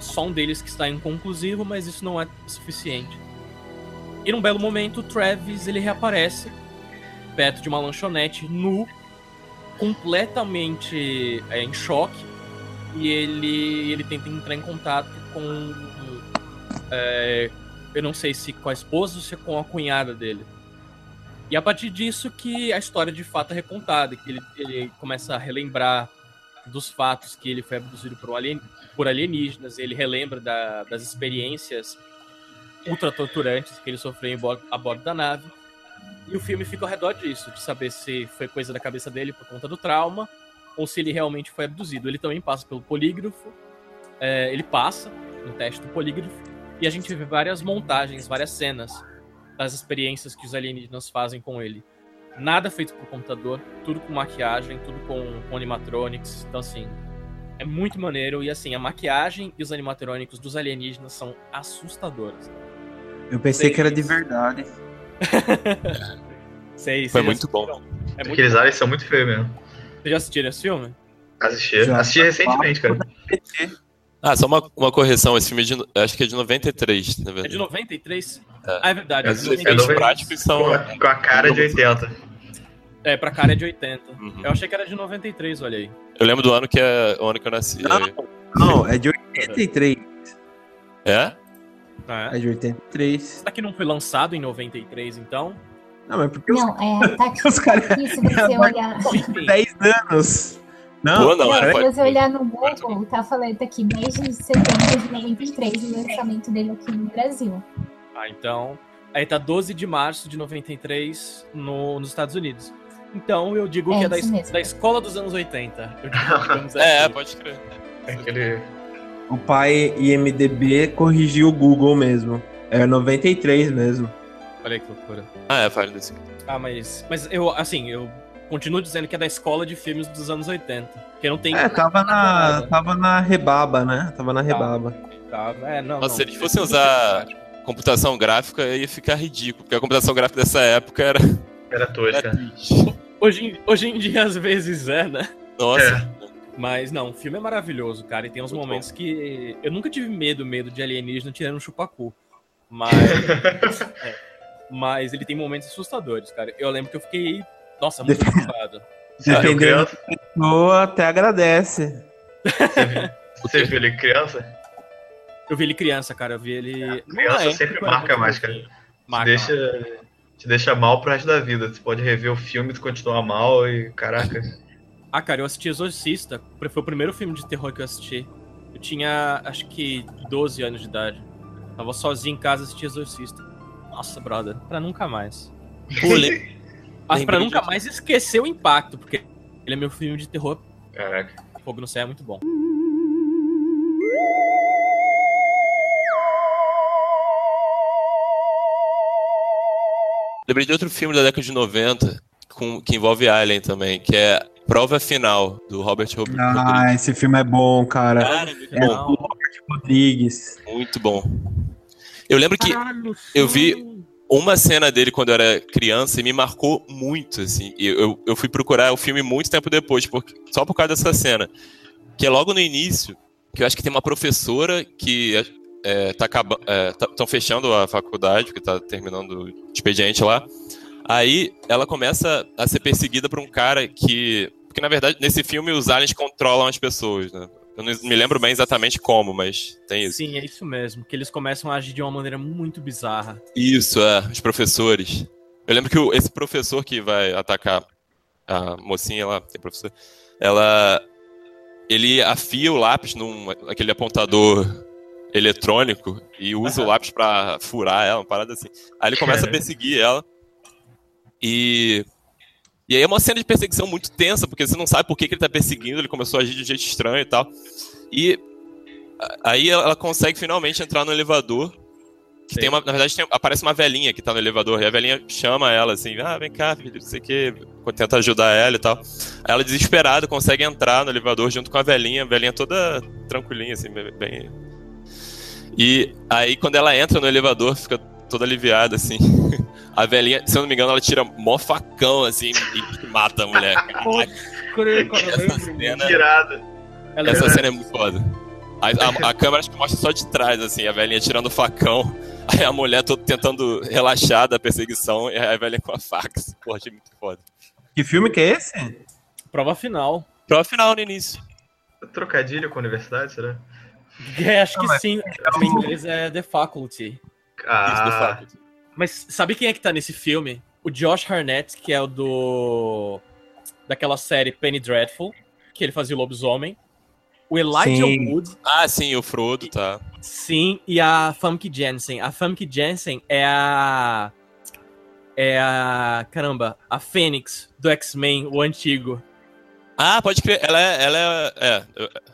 Só um deles que está inconclusivo, mas isso não é suficiente. E num belo momento, o Travis, ele reaparece perto de uma lanchonete, nu, completamente em choque, e ele tenta entrar em contato com eu não sei se com a esposa ou se com a cunhada dele. E a partir disso que a história de fato é recontada, que ele começa a relembrar dos fatos, que ele foi abduzido por alienígenas, ele relembra das experiências ultra torturantes que ele sofreu a bordo da nave. E o filme fica ao redor disso, de saber se foi coisa da cabeça dele por conta do trauma, ou se ele realmente foi abduzido. Ele também passa pelo polígrafo, ele passa no teste do polígrafo, e a gente vê várias montagens, várias cenas das experiências que os alienígenas fazem com ele. Nada feito por computador, tudo com maquiagem, tudo com animatronics. Então, assim, é muito maneiro. E, assim, a maquiagem e os animatrônicos dos alienígenas são assustadores. Eu pensei que era de verdade. Sei. Foi muito bom. Aqueles aliens são muito feios mesmo. Vocês já assistiram esse filme? Assisti recentemente, cara. Ah, só uma correção, esse filme acho que é de 93, na verdade. É de 93? É. Ah, é verdade. Os efeitos práticos são... Com a cara de 80. Pra cara é de 80. Uhum. Eu achei que era de 93, olha aí. Eu lembro do ano que é o ano que eu nasci. Não, é de 83. É? É de 83. Será que não foi lançado em 93, então? Não, mas porque tá aqui, os caras... se você olhar... 10 anos... Se você olhar no Google, tá falando aqui, mês de setembro de 93, o lançamento dele aqui no Brasil. Ah, então... Aí tá 12 de março de 93 nos Estados Unidos. Então, eu digo que é da escola dos anos 80. Eu digo que pode crer. O pai IMDB corrigiu o Google mesmo. É 93 mesmo. Olha que loucura. Ah, é, válido esse. Ah, mas eu, assim, eu continuo dizendo que é da escola de filmes dos anos 80. Porque não tem... É, tava na rebaba, né? Tava na rebaba. É, não, nossa, se eles fossem usar computação gráfica, ia ficar ridículo. Porque a computação gráfica dessa época era... Era tosca. Hoje em dia, às vezes, é, né? Nossa. É. Mas não, o filme é maravilhoso, cara. E tem uns muito momentos bom. Que... Eu nunca tive medo de alienígena tirando um chupacu. Mas... é. Mas ele tem momentos assustadores, cara. Eu lembro que eu fiquei... Nossa, muito preocupado. Dependendo da pessoa, até agradece. Você viu ele criança? Eu vi ele criança, cara. Eu vi ele... Criança sempre marca mais, cara. Te deixa mal pro resto da vida. Você pode rever o filme e continuar mal e... Caraca. Ah, cara, eu assisti Exorcista. Foi o primeiro filme de terror que eu assisti. Eu tinha, acho que, 12 anos de idade. Tava sozinho em casa assistindo Exorcista. Nossa, brother. Pra nunca mais. Pulei. Mas pra nunca mais esquecer o impacto, porque ele é meu filme de terror. Caraca. Fogo no Céu é muito bom. Lembrei de outro filme da década de 90, que envolve Alien também, que é Prova Final, do Robert Rodriguez. Ah, esse filme é bom, cara. Cara, é muito bom. Do Robert Rodriguez. Muito bom. Eu lembro que eu vi... Uma cena dele quando eu era criança e me marcou muito, assim. Eu fui procurar o filme muito tempo depois, só por causa dessa cena. Que é logo no início, que eu acho que tem uma professora que estão fechando a faculdade, que tá terminando o expediente lá. Aí ela começa a ser perseguida por um cara que... Porque, na verdade, nesse filme os aliens controlam as pessoas, né? Eu não me lembro bem exatamente como, mas tem isso. Sim, é isso mesmo, que eles começam a agir de uma maneira muito bizarra. Isso, é, os professores. Eu lembro que esse professor que vai atacar a mocinha lá, tem professor, ele afia o lápis naquele apontador eletrônico e usa o lápis pra furar ela, uma parada assim. Aí ele começa a perseguir ela e aí é uma cena de perseguição muito tensa, porque você não sabe por que ele tá perseguindo, ele começou a agir de um jeito estranho e tal. E aí ela consegue finalmente entrar no elevador, que tem uma, na verdade aparece uma velhinha que tá no elevador, e a velhinha chama ela assim, ah, vem cá, filho, não sei o que, tenta ajudar ela e tal. Aí ela, desesperada, consegue entrar no elevador junto com a velhinha toda tranquilinha, assim, bem... E aí quando ela entra no elevador, fica toda aliviada, assim... A velhinha, se eu não me engano, ela tira mó facão, assim, e mata a mulher. Essa cena é muito foda. A câmera acho que mostra só de trás, assim, a velhinha tirando o facão, aí a mulher toda tentando relaxar da perseguição, e a velhinha com a faca. Porra, achei muito foda. Que filme que é esse? Prova Final. Prova Final no início. Trocadilho com a universidade, será? Acho que sim. Em inglês é The Faculty. Isso, The Faculty. Mas sabe quem é que tá nesse filme? O Josh Hartnett, que é o do... daquela série Penny Dreadful, que ele fazia o lobisomem. O Elijah Wood. Ah, sim, o Frodo, tá. Sim, e a Famke Janssen. A Famke Janssen é a... Caramba, a Fênix do X-Men, o antigo. Ah, pode crer. Ela é...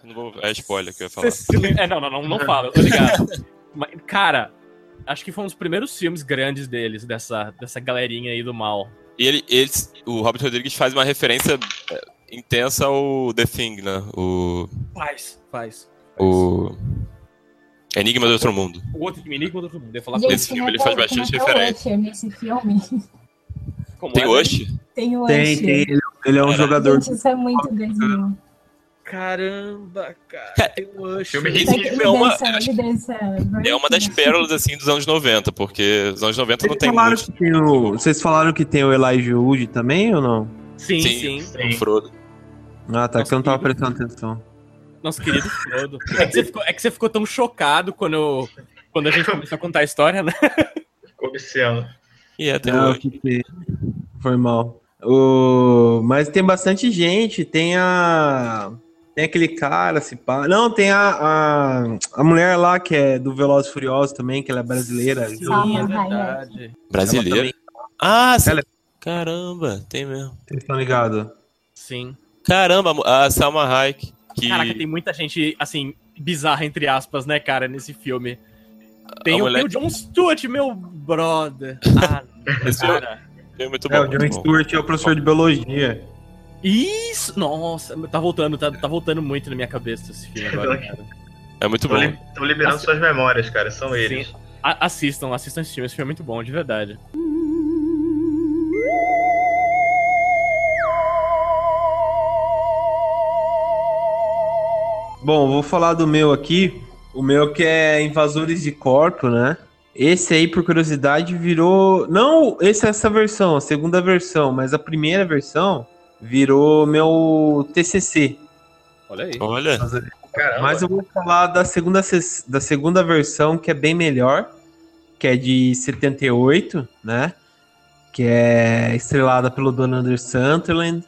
não vou... É spoiler que eu ia falar. Não fala, tô ligado. Mas, cara... Acho que foi um dos primeiros filmes grandes deles, dessa galerinha aí do mal. E o Robert Rodriguez faz uma referência intensa ao The Thing, né? O Enigma do Outro Mundo. O outro Enigma do Outro Mundo. Nesse filme ele faz bastante referência. Nesse filme. Tem o Usher? Tem o Usher. Tem. Ele é um jogador. Gente, isso é muito grande. Caramba, cara. O filme é uma das pérolas assim, dos anos 90, porque os anos 90 não tem muito. Vocês falaram que tem o Elijah Wood também ou não? Sim. O Frodo. Ah, tá, que eu não tava prestando atenção. Nosso querido Frodo. É que você ficou tão chocado quando a gente começou a contar a história, né? Ficou obsceno. Foi mal. Mas tem bastante gente, tem aquele cara, se pá. Não, tem a mulher lá que é do Velozes e Furiosos também, que ela é brasileira. Sim, é verdade. Brasileira? Ah, sim. Caramba, tem mesmo. Vocês estão ligados? Sim. Caramba, a Salma Hayek. Caraca, tem muita gente, assim, bizarra, entre aspas, né, cara, nesse filme. Tem o Jon Stewart, meu brother. Ah, cara. É muito bom. É, o Jon Stewart é o professor de biologia. Isso! Nossa, tá voltando muito na minha cabeça esse filme agora, cara. É muito bom. Estão liberando suas memórias, cara, são eles. Sim. Assistam esse filme, é muito bom, de verdade. Bom, vou falar do meu aqui. O meu que é Invasores de Corpo, né? Esse aí, por curiosidade, virou... Não essa versão, a segunda versão, mas a primeira versão virou meu TCC. Olha aí. Olha. Caramba. Mas eu vou falar da segunda versão, que é bem melhor, que é de 78, né? Que é estrelada pelo Donald Sutherland,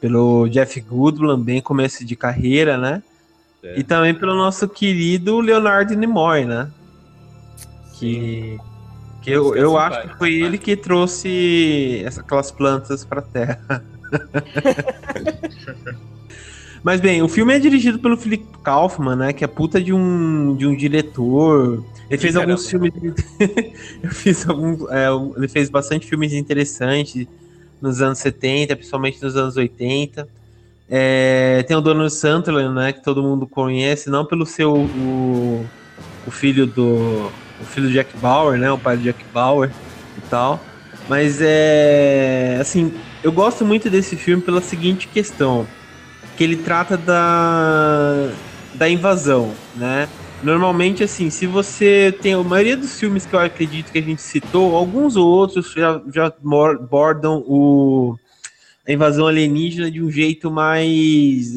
pelo Jeff Goldblum, bem começo de carreira, né? É. E também pelo nosso querido Leonard Nimoy, né? Que eu acho que foi ele que trouxe aquelas plantas pra Terra. Mas bem, o filme é dirigido pelo Philip Kaufman, né? Que é puta de um diretor. Ele fez alguns filmes... ele fez bastante filmes interessantes nos anos 70, principalmente nos anos 80. Tem o Donald Sutherland, né? Que todo mundo conhece, não pelo seu... O filho do Jack Bauer, né? O pai do Jack Bauer e tal. Mas é... Assim, eu gosto muito desse filme pela seguinte questão... que ele trata da invasão, né? Normalmente, assim, se você tem... A maioria dos filmes que eu acredito que a gente citou, alguns ou outros já abordam a invasão alienígena de um jeito mais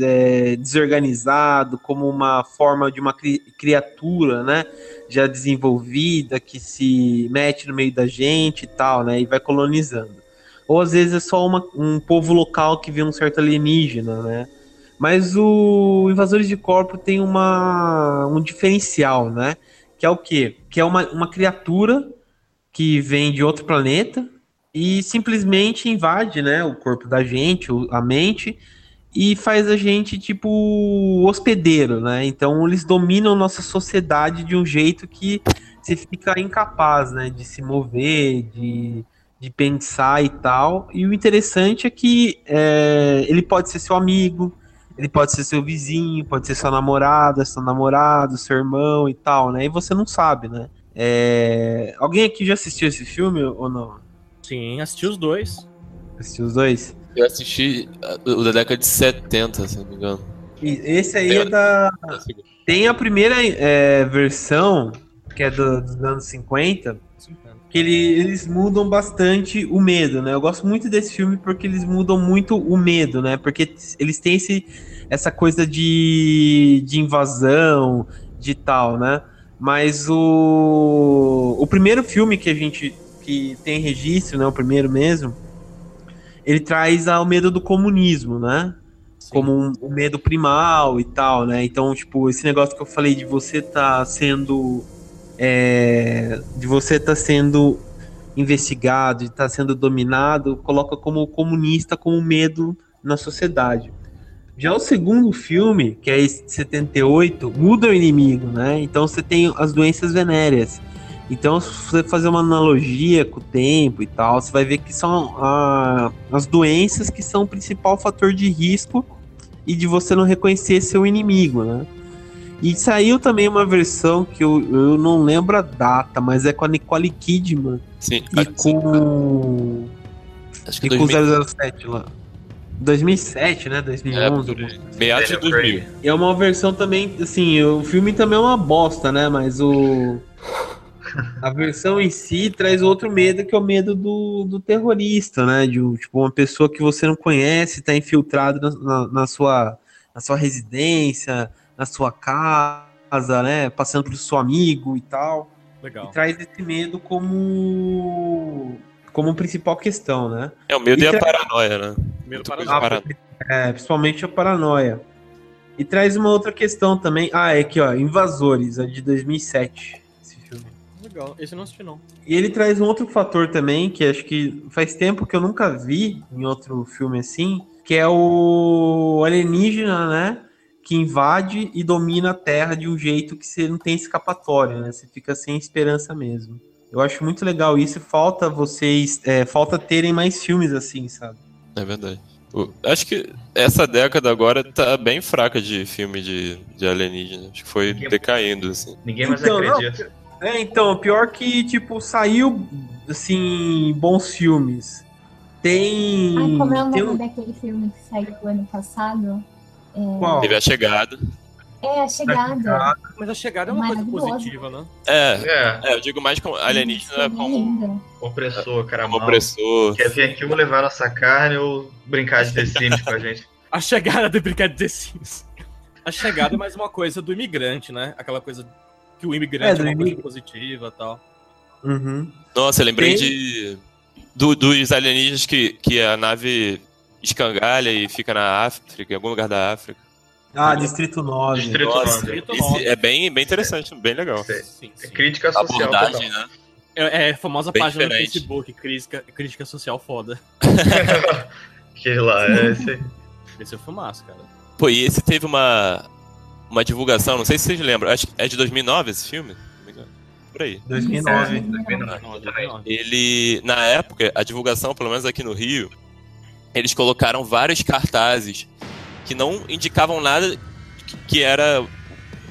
desorganizado, como uma forma de uma criatura, né? Já desenvolvida, que se mete no meio da gente e tal, né? E vai colonizando. Ou, às vezes, é só um povo local que vê um certo alienígena, né? Mas o Invasores de Corpo tem um diferencial, né? Que é o quê? Que é uma criatura que vem de outro planeta e simplesmente invade, né, o corpo da gente, a mente, e faz a gente, tipo, hospedeiro, né? Então, eles dominam nossa sociedade de um jeito que você fica incapaz, né? De se mover, de pensar e tal. E o interessante é que ele pode ser seu amigo, ele pode ser seu vizinho, pode ser sua namorada, seu namorado, seu irmão e tal, né? E você não sabe, né? Alguém aqui já assistiu esse filme ou não? Sim, assisti os dois. Assistiu os dois? Eu assisti o da década de 70, se não me engano. E esse aí é da... Tem a primeira versão, que é dos anos 50, que eles mudam bastante o medo, né? Eu gosto muito desse filme porque eles mudam muito o medo, né? Porque eles têm essa coisa de invasão, de tal, né? Mas o primeiro filme que a gente que tem registro, né? O primeiro mesmo, ele traz o medo do comunismo, né? Sim. Como um medo primal e tal, né? Então, tipo, esse negócio que eu falei de você tá sendo... de você estar sendo investigado, de estar sendo dominado, coloca como comunista, como medo na sociedade. Já o segundo filme, que é esse de 78, muda o inimigo, né? Então você tem as doenças venéreas. Então, se você fazer uma analogia com o tempo e tal, você vai ver que são as doenças que são o principal fator de risco e de você não reconhecer seu inimigo, né? E saiu também uma versão que eu não lembro a data, mas é com a Nicole Kidman. Sim, e com... Acho que e 2000. Com 007 lá. 2007, né? 2011. Meados de 2000. É uma versão também, assim, o filme também é uma bosta, né? Mas a versão em si traz outro medo, que é o medo do terrorista, né? De tipo, uma pessoa que você não conhece, tá infiltrado na sua residência... na sua casa, né, passando pelo seu amigo e tal. Legal. E traz esse medo como principal questão, né? É, o medo e a paranoia, né? Medo paranoia. Principalmente a paranoia. E traz uma outra questão também. Ah, é aqui, ó, Invasores, é de 2007, esse filme. Legal, esse eu não assisti, não. E ele traz um outro fator também, que acho que faz tempo que eu nunca vi em outro filme assim, que é o alienígena, né? que invade e domina a Terra de um jeito que você não tem escapatória, né? Você fica sem esperança mesmo. Eu acho muito legal isso, falta vocês... falta terem mais filmes assim, sabe? É verdade. Acho que essa década agora tá bem fraca de filme de alienígena. Acho que foi decaindo, assim. Ninguém mais acredita. Não, pior que, tipo, saiu, assim, bons filmes. Tem... Ai, como é o nome daquele filme que saiu ano passado? Qual? Teve A Chegada. Mas A Chegada é uma coisa positiva, né? Eu digo mais que alienígena é como opressor, cara. Como opressor. Quer vir aqui, levar nossa carne ou brincar de The Sims com a gente? A Chegada de brincar de The Sims. A Chegada é mais uma coisa do imigrante, né? Aquela coisa que o imigrante é uma coisa positiva e tal. Uhum. Nossa, eu lembrei dos alienígenas que a nave escangalha e fica na África, em algum lugar da África. Ah, Distrito 9. Distrito 9. É bem interessante, bem legal. Sim. É crítica social. Abordagem, né? É a famosa bem página diferente. Do Facebook, crítica social foda. Que lá, esse é fumaça, cara. Pô, e esse teve uma divulgação, não sei se vocês lembram, acho que é de 2009 esse filme? Por aí. 2009. Ele, na época, a divulgação, pelo menos aqui no Rio, eles colocaram vários cartazes que não indicavam nada que era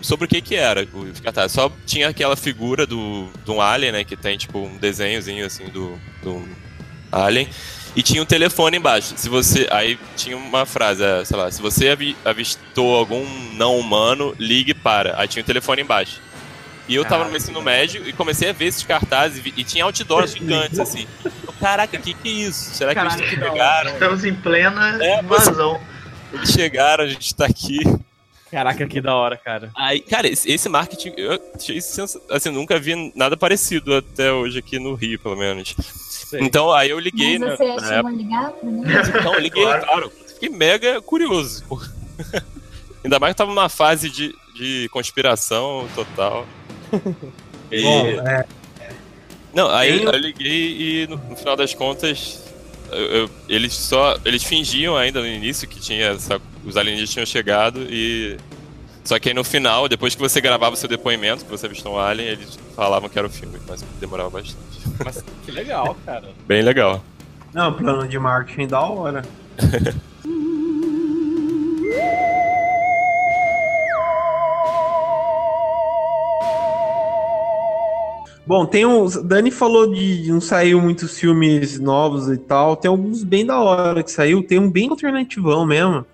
sobre o que era o cartaz. Só tinha aquela figura de um alien, né, que tem tipo um desenhozinho assim do alien, e tinha um telefone embaixo. Se você... Aí tinha uma frase, sei lá, se você avistou algum não humano, ligue para... Aí tinha um telefone embaixo. E eu tava no ensino médio e comecei a ver esses cartazes e tinha outdoors gigantes, assim. Caraca, que é isso? Será que eles pegaram? Estamos em plena invasão. Eles chegaram, a gente tá aqui. Caraca, que da hora, cara. Aí, cara, esse marketing, eu assim, nunca vi nada parecido até hoje aqui no Rio, pelo menos. Sei. Então, aí eu liguei. Mas você chegou a ligar pra mim? Então, eu liguei, claro. Fiquei mega curioso. Ainda mais que eu tava numa fase de conspiração total. E... Não, aí eu liguei e no final das contas... Eles fingiam ainda no início que tinha os alienígenas tinham chegado e... Só que aí no final, depois que você gravava o seu depoimento, que você avistou um alien, eles falavam que era o filme, mas demorava bastante. Mas que legal, cara. Bem legal. Não, plano de marketing da hora. Bom, tem uns... Dani falou de não saiu muitos filmes novos e tal. Tem alguns bem da hora que saiu. Tem um bem alternativão mesmo,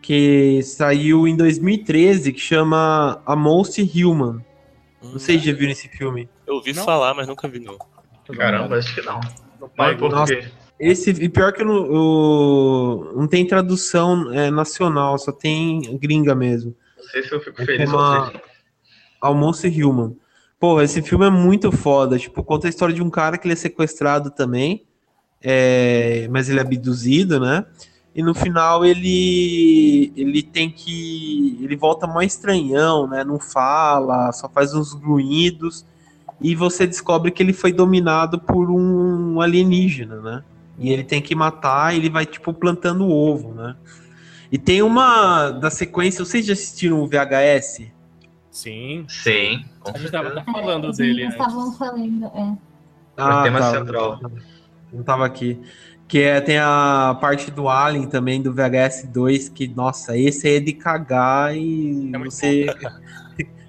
que saiu em 2013, que chama A Most Human. Não sei se já viram esse filme. Eu ouvi falar, mas nunca vi, não. Caramba, acho que não. Nossa, esse... E pior que não tem tradução nacional, só tem gringa mesmo. Não sei se eu fico feliz com você. A Most Human. Porra, esse filme é muito foda, tipo, conta a história de um cara que ele é sequestrado também, mas ele é abduzido, né, e no final ele volta mó estranhão, né, não fala, só faz uns grunhidos, e você descobre que ele foi dominado por um alienígena, né, e ele tem que matar, e ele vai, tipo, plantando ovo, né, e tem uma da sequência, vocês já assistiram o VHS? Sim. A gente tava falando dele. Eles estavam falando, o tema central. Não tava aqui. Que tem a parte do Alien também, do VHS 2, que, nossa, esse aí é de cagar e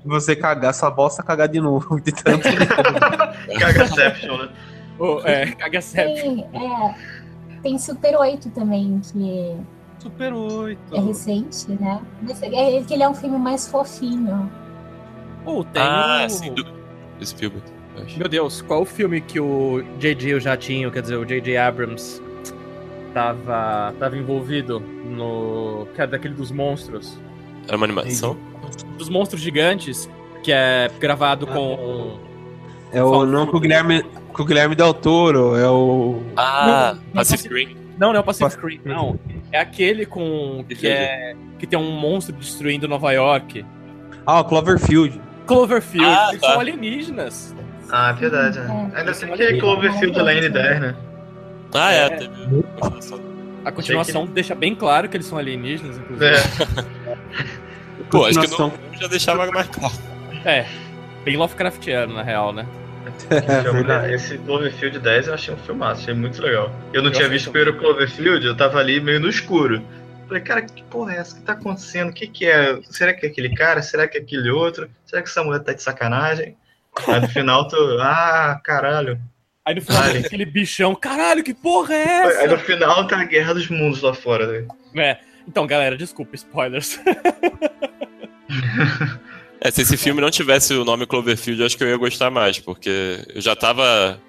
você cagar, sua bosta cagar de novo. De tanto Cagaception, né? Cagaception. Tem Super 8 também, que... Super 8. É recente, né? Ele é um filme mais fofinho. Sim, esse filme. Meu Deus, qual o filme que o J.J. Jatinho, quer dizer, o J.J. Abrams tava envolvido no... Que era daquele dos monstros. Era uma animação? Dos monstros gigantes, que é gravado com... É o nome com o Guilherme Del Toro, é o... Pacific Rim. Não, é o Pacific Rim, não. É aquele com... que tem um monstro destruindo Nova York. O Cloverfield. Eles são alienígenas. É verdade, né? Ainda sei que é Cloverfield Lane 10, né? Teve a continuação deixa bem claro que eles são alienígenas, inclusive. Pô, acho que eu já deixava mais claro. É, bem Lovecraftiano, na real, né? Esse Cloverfield 10 eu achei um filmaço, achei muito legal. Eu não tinha visto o primeiro Cloverfield, eu tava ali meio no escuro. Falei, cara, que porra é essa? O que tá acontecendo? O que é? Será que é aquele cara? Será que é aquele outro? Será que essa mulher tá de sacanagem? Aí no final tu... Ah, caralho. Aí no final tem aquele bichão, caralho, que porra é essa? Aí no final tá a Guerra dos Mundos lá fora, velho. É, então galera, desculpa, spoilers. É, se esse filme não tivesse o nome Cloverfield, eu acho que eu ia gostar mais, porque eu já tava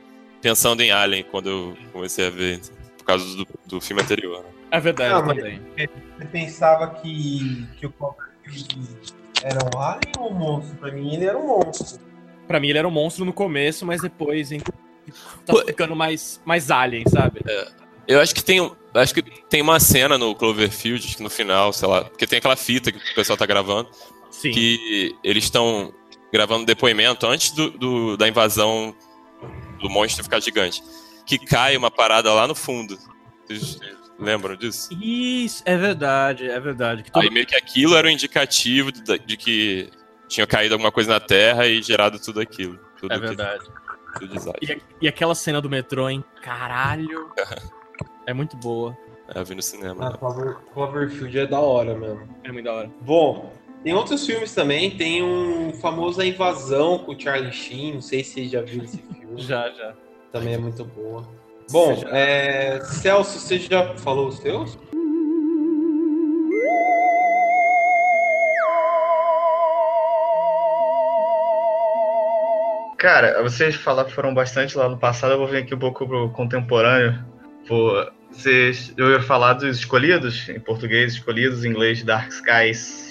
pensando em Alien quando eu comecei a ver, por causa do filme anterior. Né? É verdade, não, eu também. Você pensava que o Cloverfield era um Alien ou um monstro? Pra mim ele era um monstro. Pra mim ele era um monstro no começo, mas depois tá ficando mais Alien, sabe? É, eu acho que tem uma cena no Cloverfield, acho que no final, sei lá, porque tem aquela fita que o pessoal tá gravando. Sim. Que eles estão gravando depoimento antes da invasão do monstro ficar gigante. Que cai uma parada lá no fundo. Vocês lembram disso? Isso, é verdade, é verdade. Aí meio que aquilo era um indicativo de que tinha caído alguma coisa na Terra e gerado tudo aquilo. Tudo é verdade. E aquela cena do metrô, hein? Caralho! É muito boa. É, eu vi no cinema. Cloverfield é da hora mesmo. É muito da hora. Bom... Tem outros filmes também, tem um famoso A Invasão com o Charlie Sheen, não sei se você já viu esse filme. Já. Também é muito boa. Bom, Celso, você já falou os teus? Cara, vocês falaram que foram bastante lá no passado, eu vou vir aqui um pouco pro contemporâneo. Eu ia falar dos Escolhidos, em português, Escolhidos, em inglês, Dark Skies.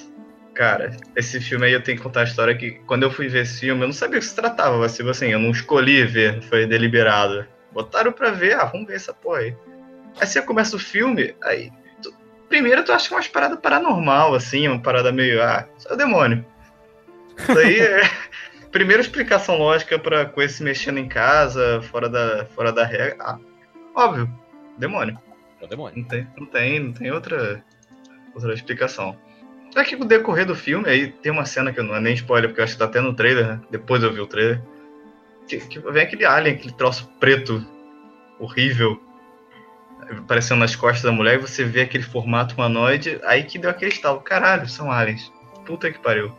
Cara, esse filme aí eu tenho que contar a história que quando eu fui ver esse filme, eu não sabia o que se tratava, mas assim, eu não escolhi ver, foi deliberado. Botaram pra ver, vamos ver essa porra aí. Aí você começa o filme, aí... Primeiro tu acha umas paradas paranormal, assim, uma parada meio, isso é o demônio. Isso aí é... Primeira explicação lógica pra coisa se mexendo em casa, fora da regra. Óbvio, demônio. É o demônio. Não tem outra explicação. Só que no decorrer do filme, aí tem uma cena que não é nem spoiler, porque eu acho que tá até no trailer, né? Depois eu vi o trailer. Que vem aquele alien, aquele troço preto, horrível, aparecendo nas costas da mulher, e você vê aquele formato humanoide, aí que deu aquele estalo. Caralho, são aliens. Puta que pariu.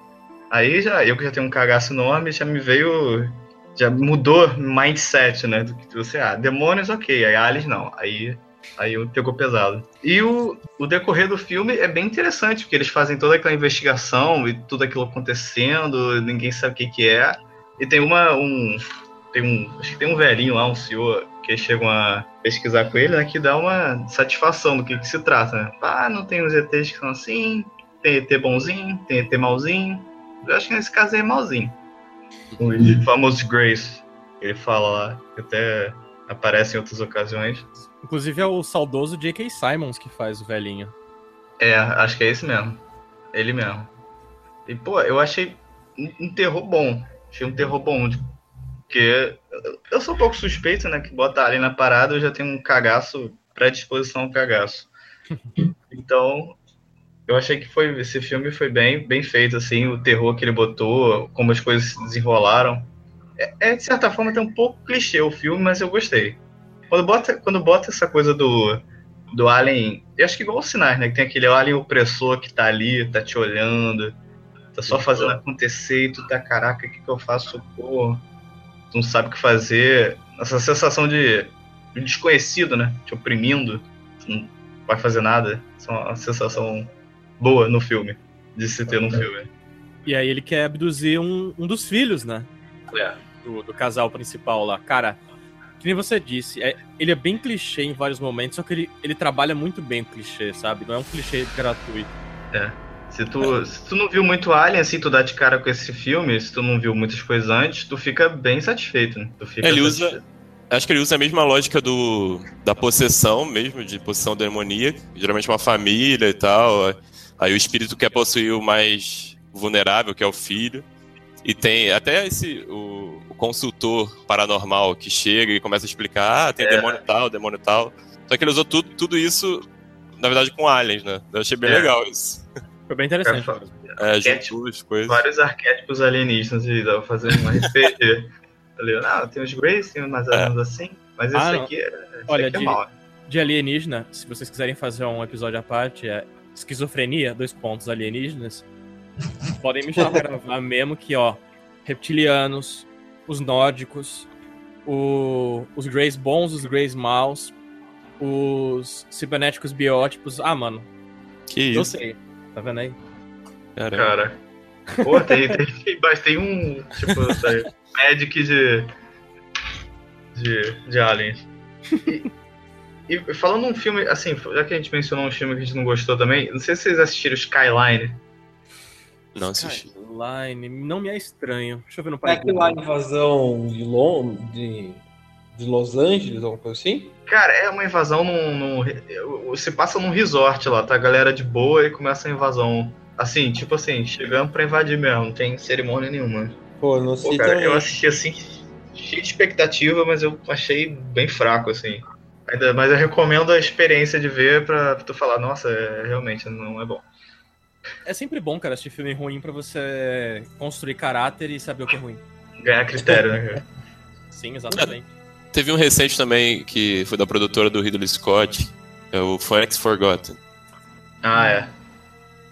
Aí eu que já tenho um cagaço enorme, já me veio... Já mudou mindset, né? Do que você, demônios, ok. Aí aliens, não. Aí pegou pesado. E o decorrer do filme é bem interessante, porque eles fazem toda aquela investigação e tudo aquilo acontecendo, ninguém sabe o que é. E tem acho que tem um velhinho lá, um senhor, que chegam a pesquisar com ele, né, que dá uma satisfação do que se trata, né? Não tem os ETs que são assim, tem ET bonzinho, tem ET malzinho. Eu acho que nesse caso é malzinho. O famoso Grace, ele fala lá, que até aparece em outras ocasiões. Inclusive é o saudoso J.K. Simmons que faz o velhinho. É, acho que é esse mesmo. Ele mesmo. E, pô, eu achei um terror bom. Achei um terror bom. Porque eu sou um pouco suspeito, né? Que bota ali na parada, eu já tenho um cagaço, predisposição ao cagaço. Então, eu achei que esse filme foi bem feito, assim. O terror que ele botou, como as coisas se desenrolaram. De certa forma, tem um pouco clichê o filme, mas eu gostei. Quando bota essa coisa do alien, eu acho que igual os sinais, né? Que tem aquele alien opressor que tá ali, tá te olhando, tá só fazendo acontecer e tu tá, caraca, o que eu faço, porra? Tu não sabe o que fazer. Essa sensação de desconhecido, né? Te oprimindo, tu não vai fazer nada. Isso é uma sensação boa no filme, de se ter num filme. E aí ele quer abduzir um dos filhos, né? É. Do casal principal lá, cara... Que nem você disse, ele é bem clichê em vários momentos, só que ele trabalha muito bem o clichê, sabe? Não é um clichê gratuito. É. Se tu não viu muito Alien, assim, tu dá de cara com esse filme, se tu não viu muitas coisas antes, tu fica bem satisfeito, né? Acho que ele usa a mesma lógica da possessão mesmo, de possessão demoníaca, geralmente uma família e tal, aí o espírito quer possuir o mais vulnerável, que é o filho, e tem até o consultor paranormal que chega e começa a explicar, tem demônio tal. Só que ele usou tudo isso, na verdade, com aliens, né? Eu achei bem legal isso. Foi bem interessante. Vários arquétipos alienígenas e tava fazendo um RPG. Falei, não, tem os Greys, tem umas armas assim, mas esse aqui é mal. De alienígena, se vocês quiserem fazer um episódio à parte, é esquizofrenia, : alienígenas. Podem me chamar pra gravar mesmo que, reptilianos, os nórdicos, os Greys bons, os Greys maus, os cibernéticos biótipos. Mano. Que isso? Não sei. Tá vendo aí? Cara. Pô, tem um, tipo, sabe, Magic de aliens. E falando um filme, assim, já que a gente mencionou um filme que a gente não gostou também, não sei se vocês assistiram Skyline. Não assisti. Skyline, não me é estranho. Deixa eu ver no país. É aquela invasão de Los Angeles, alguma coisa assim? Cara, é uma invasão se passa num resort lá, tá? A galera de boa e começa a invasão. Assim, tipo assim, chegando pra invadir mesmo, não tem cerimônia nenhuma. Pô, não sei. Pô, cara, eu assisti assim, cheio de expectativa, mas eu achei bem fraco, assim. Mas eu recomendo a experiência de ver pra tu falar, nossa, realmente não é bom. É sempre bom, cara, assistir filme ruim pra você construir caráter e saber o que é ruim. Ganhar critério, né, cara? Sim, exatamente. Teve um recente também, que foi da produtora do Ridley Scott, é o Phoenix Forgotten. É.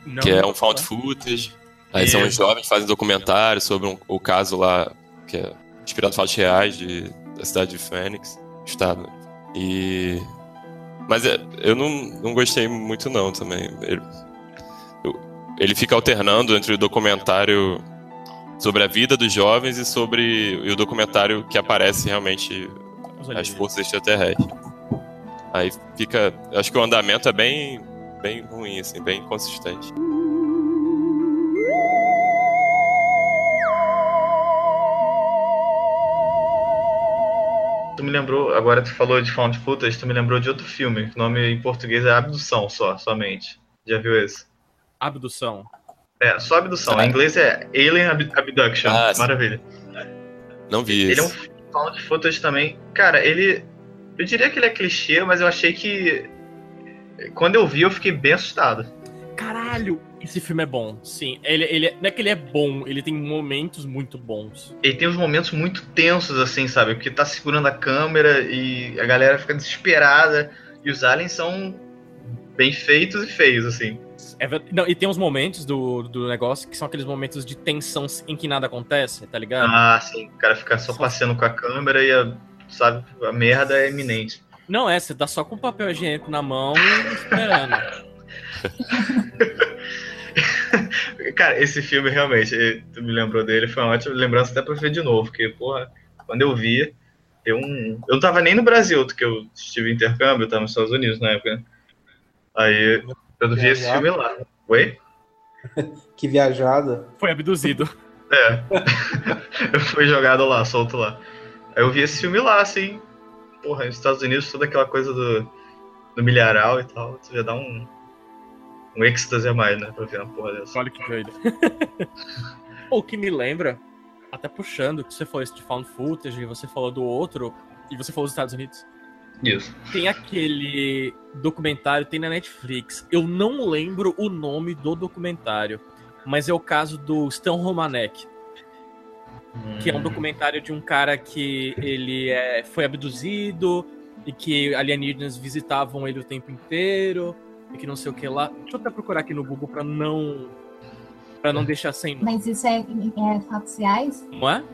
Não, que é um found footage. Aí são os jovens que fazem documentário sobre o caso lá, que é inspirado em fatos reais da cidade de Phoenix, estado. E... Mas eu não gostei muito não também. Ele fica alternando entre o documentário sobre a vida dos jovens e sobre o documentário que aparece realmente as forças extraterrestres. Aí fica... Acho que o andamento é bem ruim, assim, bem inconsistente. Tu me lembrou, agora tu falou de found footage, tu me lembrou de outro filme, o nome em português é Abdução, somente. Já viu esse? Abdução? É, só Abdução. Em inglês é Alien Abduction. Maravilha. Não vi isso. Ele é um found footage também. Cara, ele... Eu diria que ele é clichê, mas eu achei que... Quando eu vi, eu fiquei bem assustado. Caralho, esse filme é bom, sim. Ele não é que ele é bom, ele tem momentos muito bons. Ele tem uns momentos muito tensos, assim, sabe? Porque tá segurando a câmera e a galera fica desesperada. E os aliens são bem feitos e feios, assim. Não, e tem uns momentos do negócio que são aqueles momentos de tensão em que nada acontece, tá ligado? Sim. O cara fica só passeando com a câmera e, a merda é iminente. Não, você tá só com papel higiênico na mão e esperando. Cara, esse filme realmente, tu me lembrou dele, foi uma ótima lembrança até pra ver de novo, porque, porra, quando eu vi, eu não tava nem no Brasil, porque eu estive em intercâmbio, eu tava nos Estados Unidos na época, né? Aí eu vi esse filme lá. Oi? Que viajada. Foi abduzido. Eu fui jogado lá, solto lá. Aí eu vi esse filme lá, assim. Porra, nos Estados Unidos, toda aquela coisa do milharal e tal, você já dá um êxtase a mais, né, pra ver uma porra dessa. Olha que doido. O que me lembra, até puxando, que você falou esse de found footage, você falou do outro, e você falou dos Estados Unidos. Isso. Tem aquele documentário, tem na Netflix, eu não lembro o nome do documentário, mas é o caso do Stan Romanek. Que é um documentário de um cara que ele foi abduzido e que alienígenas visitavam ele o tempo inteiro e que não sei o que lá. Deixa eu até procurar aqui no Google pra não deixar sem nome. Mas isso é fatos reais? Não é?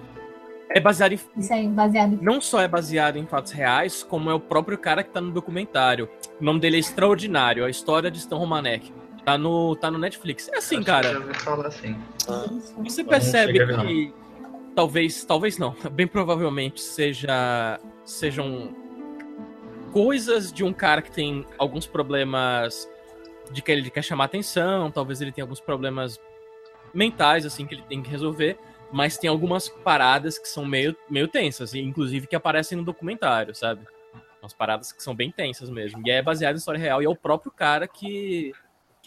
É baseado em... Isso é baseado em... Não só é baseado em fatos reais, como é o próprio cara que tá no documentário. O nome dele é Extraordinário, a história de Stan Romanek. Tá no Netflix. É assim, cara. Eu falar assim. Você percebe que... Talvez não. Bem provavelmente sejam coisas de um cara que tem alguns problemas de que ele quer chamar atenção, talvez ele tenha alguns problemas mentais, assim, que ele tem que resolver, mas tem algumas paradas que são meio tensas, inclusive que aparecem no documentário, sabe? Umas paradas que são bem tensas mesmo. E é baseado em história real e é o próprio cara que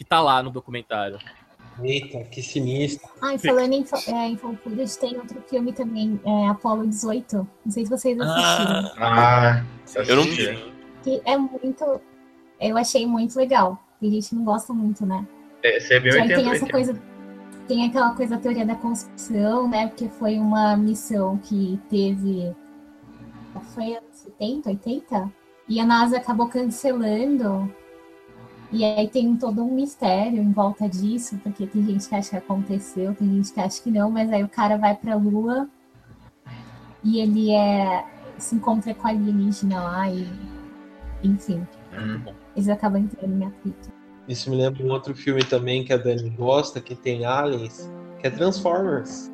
tá lá no documentário. Eita, que sinistro. Falando em Fofudas, tem outro filme também, Apolo 18. Não sei se vocês assistiram. Eu não vi. Que é muito... Eu achei muito legal. A gente não gosta muito, né? Essa é bem 80. Tem essa coisa... tem aquela coisa, a teoria da conspiração, né? Porque foi uma missão que teve... Foi anos 70, 80? E a NASA acabou cancelando. E aí tem todo um mistério em volta disso, porque tem gente que acha que aconteceu, tem gente que acha que não, mas aí o cara vai pra Lua e ele se encontra com a alienígena lá e... Enfim, eles acabam entrando em atrito. Isso me lembra um outro filme também que a Dani gosta, que tem aliens, que é Transformers.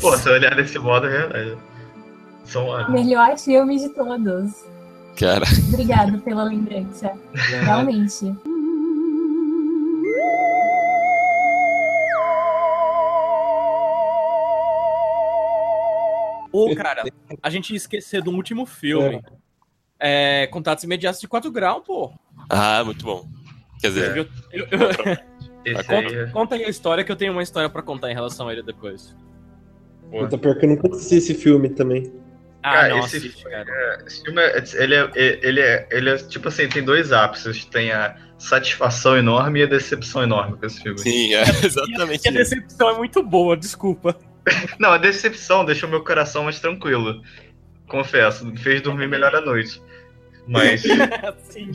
Pô, se eu olhar desse modo, é... São aliens. Melhor filme de todos. Cara. Obrigado pela lembrança. É. Realmente. Ô, cara, a gente esqueceu do último filme. É, Contatos Imediatos de 4 Grau, pô. Ah, muito bom. Quer dizer... Conta aí a história, que eu tenho uma história pra contar em relação a ele depois. Puta, pior que eu nunca assisti esse filme também. Ah, cara, nossa, esse filme, ele é tipo assim, tem dois ápices. Tem a satisfação enorme e a decepção enorme com esse filme. Sim, exatamente. A decepção é muito boa, desculpa. Não, a decepção deixou meu coração mais tranquilo. Confesso, me fez dormir melhor à noite. Mas... Sim.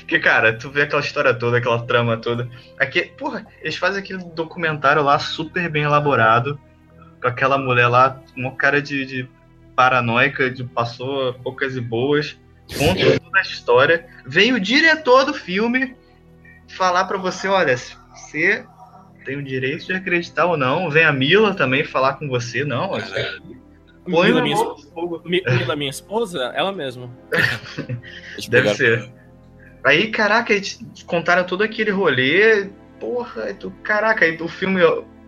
Porque, cara, tu vê aquela história toda, aquela trama toda. Aqui, porra, eles fazem aquele documentário lá super bem elaborado, com aquela mulher lá, uma cara de paranoica, de passou poucas e boas, conta toda a história. Vem o diretor do filme falar pra você, olha, você tem o direito de acreditar ou não. Vem a Mila também falar com você, não, Mila, minha esposa, ela mesma. Deve ser. Aí, caraca, eles contaram todo aquele rolê. Porra, caraca, aí o filme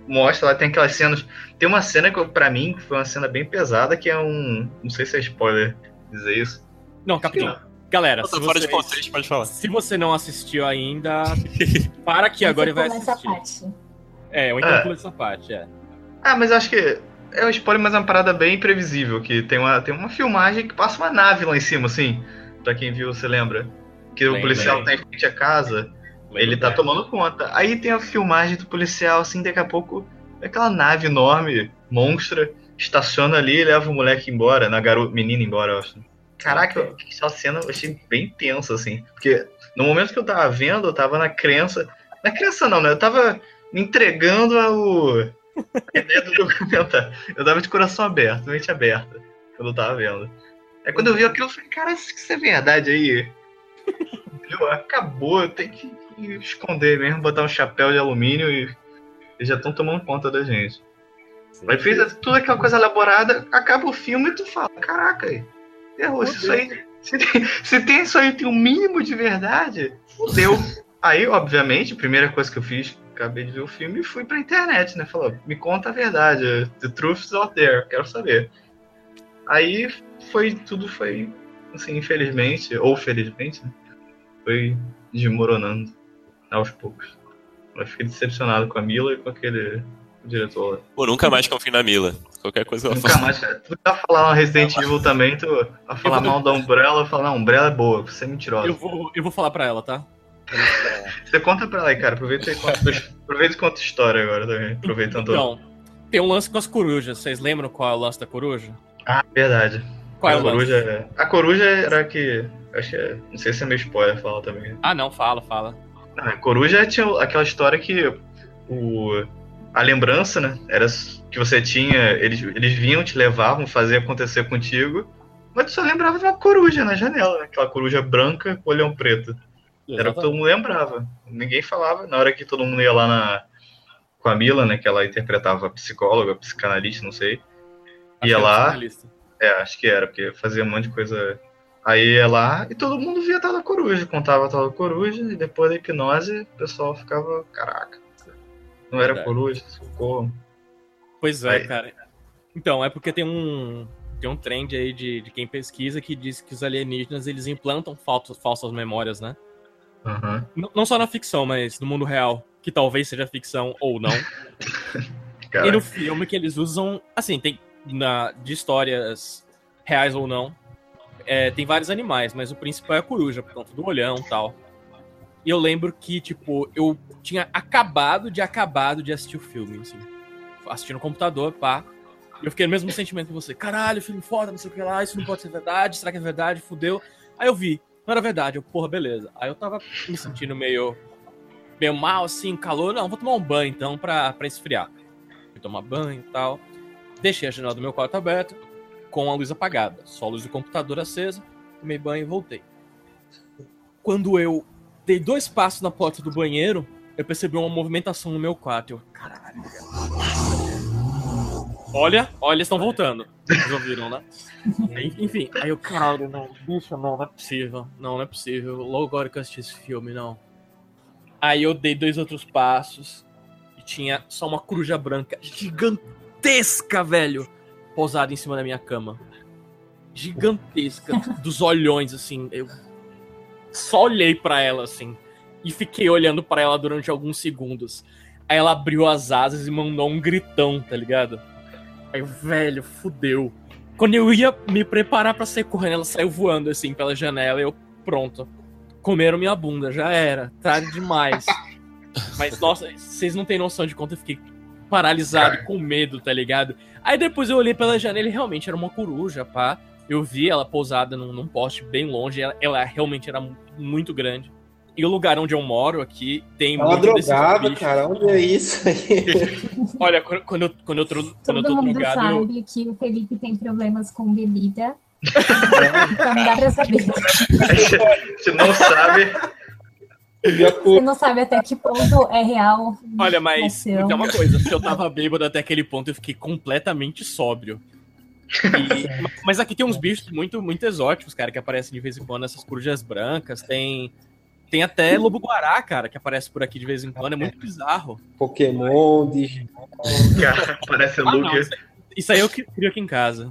mostra lá, tem aquelas cenas. Tem uma cena que, pra mim, foi uma cena bem pesada, que é um... Não sei se é spoiler dizer isso. Não, capitão. Galera, se fora de vocês, pode falar. Se você não assistiu ainda, para que agora e vai assistir. Ou então pula essa parte, Ah, mas acho que... É um spoiler, mas é uma parada bem imprevisível, que tem uma filmagem que passa uma nave lá em cima, assim, pra quem viu, você lembra? Que o policial tá em frente à casa, ele tá tomando conta. Aí tem a filmagem do policial, assim, daqui a pouco, aquela nave enorme, monstra, estaciona ali e leva o moleque embora, menina embora, eu acho. Caraca, essa cena eu achei bem tensa, assim, porque no momento que eu tava vendo, eu tava na crença, eu tava me entregando ao... A ideia do documentário. Eu tava de coração aberto, mente aberta, quando eu tava vendo. Aí quando eu vi aquilo, eu falei, cara, isso é verdade aí. Acabou, tem que esconder mesmo, botar um chapéu de alumínio e eles já estão tomando conta da gente. Aí fez toda aquela coisa elaborada, acaba o filme e tu fala, caraca, errou, se isso aí. Se tem isso aí, tem um mínimo de verdade, fudeu. Aí, obviamente, a primeira coisa que eu fiz, acabei de ver o filme e fui pra internet, né? Falou, me conta a verdade, the truth is out there, quero saber. Aí tudo foi, assim, infelizmente, ou felizmente, né? Foi desmoronando aos poucos. Eu fiquei decepcionado com a Mila e com aquele diretor lá. Pô, nunca mais confio na Mila. Qualquer coisa que ela fala. Nunca mais, cara. Tu vai falar uma Resident Evil também, tu vai falar mal da Umbrella, eu falo, não, Umbrella é boa, você é mentirosa. Eu vou falar pra ela, tá? Você conta pra lá aí, cara. Aproveita e conta história agora também. Aproveitando tudo. Então, tem um lance com as corujas. Vocês lembram qual é o lance da coruja? Ah, verdade. Qual é o coruja lance? A coruja era que... Acho que não sei se é meio spoiler falar também. Ah, não. Fala. A coruja tinha aquela história que a lembrança, né? Era que você tinha... Eles vinham, te levavam, faziam acontecer contigo. Mas tu só lembrava de uma coruja na janela, né? Aquela coruja branca com olhão preto. Era o que todo mundo lembrava, ninguém falava. Na hora que todo mundo ia lá com a Mila, né, que ela interpretava psicóloga, psicanalista, não sei. Ia lá, acho que era, porque fazia um monte de coisa. Aí ia lá e todo mundo via a tal da coruja, contava a tal da coruja. E depois da hipnose, o pessoal ficava, caraca, não era coruja, socorro. Pois é, aí, cara. Então, é porque tem um trend aí de quem pesquisa que diz que os alienígenas, eles implantam falsas memórias, né? Uhum. Não só na ficção, mas no mundo real, que talvez seja ficção ou não. E no filme que eles usam, assim, tem de histórias reais ou não, tem vários animais, mas o principal é a coruja, por conta do olhão e tal. E eu lembro que, tipo, eu tinha acabado de assistir o filme, assim. Assistindo no computador, pá. E eu fiquei no mesmo sentimento que você. Caralho, filme foda, não sei o que lá, isso não pode ser verdade, será que é verdade? Fudeu. Aí eu vi, não era verdade, eu, porra, beleza. Aí eu tava me sentindo meio mal, assim, calor. Não, vou tomar um banho, então, pra esfriar. Fui tomar banho e tal. Deixei a janela do meu quarto aberta, com a luz apagada. Só a luz do computador acesa, tomei banho e voltei. Quando eu dei 2 passos na porta do banheiro, eu percebi uma movimentação no meu quarto. Eu, caralho, olha, eles estão voltando. Vocês ouviram, né? Enfim, aí eu, caralho, não, bicho, não é possível. Não é possível. Logo agora que eu assisti esse filme, não. Aí eu dei 2 outros passos e tinha só uma coruja branca gigantesca, velho, pousada em cima da minha cama. Gigantesca, dos olhões, assim. Eu só olhei pra ela, assim, e fiquei olhando pra ela durante alguns segundos. Aí ela abriu as asas e mandou um gritão, tá ligado? Aí, velho, fudeu. Quando eu ia me preparar pra sair correndo, ela saiu voando, assim, pela janela, e eu, pronto. Comeram minha bunda, já era. Tarde demais. Mas, nossa, vocês não têm noção de quanto eu fiquei paralisado, com medo, tá ligado? Aí depois eu olhei pela janela e realmente era uma coruja, pá. Eu vi ela pousada num poste bem longe, ela realmente era muito grande. E o lugar onde eu moro aqui tem muito drogado, desses bichos. Cara, onde é isso aí? Olha, quando eu tô drogado... Todo mundo sabe que o Felipe tem problemas com bebida. Então não dá pra saber. Se não sabe... Você não sabe até que ponto é real. Olha, mas é uma coisa, se eu tava bêbado até aquele ponto, eu fiquei completamente sóbrio. Mas aqui tem uns bichos muito, muito exóticos, cara, que aparecem de vez em quando, essas corujas brancas, tem até lobo-guará, cara, que aparece por aqui de vez em quando, é muito bizarro. Pokémon, Digimon... Cara, parece Lugia. Isso aí eu crio aqui em casa.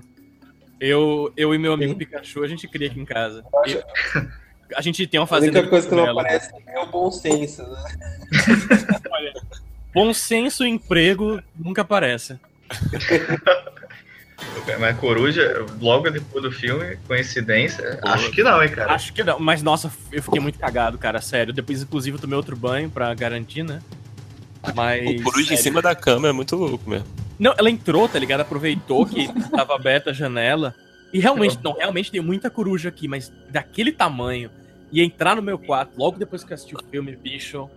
Eu e meu amigo Pikachu, a gente cria aqui em casa. A gente tem uma fazenda... A única coisa que não aparece é o bom senso, né? Olha, bom senso e emprego nunca aparece. Mas coruja, logo depois do filme, coincidência? Acho que não, hein, cara? Acho que não, mas nossa, eu fiquei muito cagado, cara, sério. Depois, inclusive, eu tomei outro banho pra garantir, né? Mas... Coruja em cima da cama é muito louco mesmo. Não, ela entrou, tá ligado? Aproveitou que tava aberta a janela. E realmente tem muita coruja aqui, mas daquele tamanho, e entrar no meu quarto, logo depois que eu assisti o filme, bicho...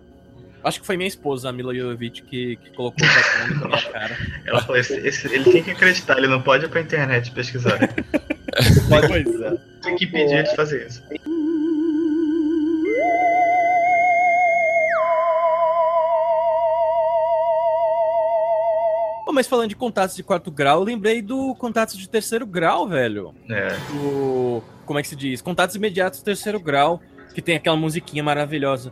Acho que foi minha esposa, a Mila Jovovich, que colocou o telefone na minha cara. Ela falou, ele tem que acreditar, ele não pode ir pra internet pesquisar. Pois é. Tem que pedir de fazer isso. Mas falando de Contatos de 4º grau, eu lembrei do Contatos de 3º grau, velho. É. Do... Como é que se diz? Contatos Imediatos de 3º grau, que tem aquela musiquinha maravilhosa.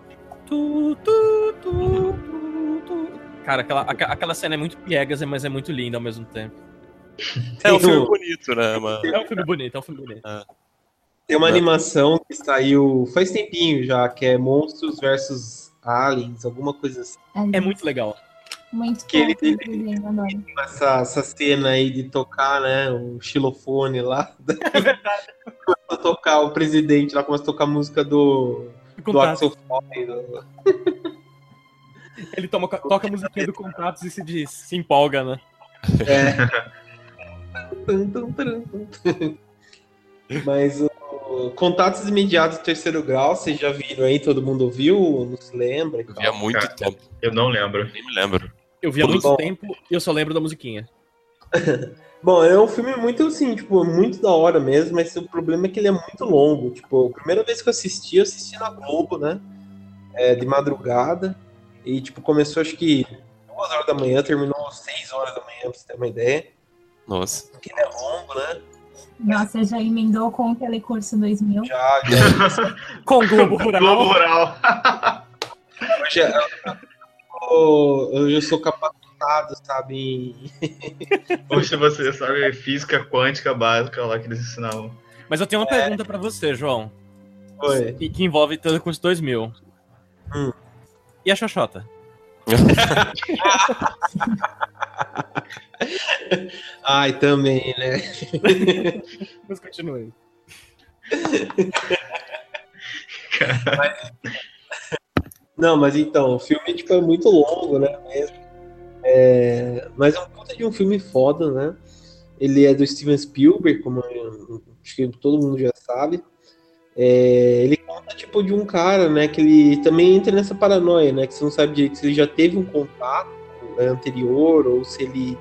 Tu, tu, tu, tu, tu. Cara, aquela cena é muito piegas, mas é muito linda ao mesmo tempo. É um filme bonito, né, mano? É um filme bonito. Ah. Tem uma animação que saiu faz tempinho já, que é Monstros vs Aliens, alguma coisa assim. É muito legal. Muito que ele tem essa cena aí de tocar, né, o xilofone lá. É verdade. Começa a tocar o presidente lá, começa a tocar a música do Axel Foley. Ele toca a musiquinha do Contatos e se empolga, né? Mas Contatos Imediatos de 3º grau, vocês já viram aí? Todo mundo viu? Não se lembra? Eu vi há muito tempo. Eu não lembro. Nem me lembro. Eu vi há muito tempo e eu só lembro da musiquinha. Bom, é um filme muito, assim, tipo, muito da hora mesmo, mas o problema é que ele é muito longo. Tipo, a primeira vez que eu assisti na Globo, né? De madrugada. E, tipo, começou acho que 2 horas da manhã, terminou 6 horas da manhã, pra você ter uma ideia. Nossa. Porque ele é longo, né? Nossa, já emendou com o Telecurso 2000? Já. Com o Globo Rural. Globo Rural. Eu sou capacitado, sabe? Hoje você sabe física quântica básica lá que eles ensinavam. Mas eu tenho uma pergunta pra você, João. Oi. Que envolve Telecurso 2000. E a Xoxota? Ai, também, né? Mas continue. Mas, Não, mas então, o filme tipo, é muito longo, né? Mas é um puta de um filme foda, né? Ele é do Steven Spielberg, como acho que todo mundo já sabe. Ele conta tipo de um cara, né? Que ele também entra nessa paranoia, né? Que você não sabe direito se ele já teve um contato, né, anterior, ou se ele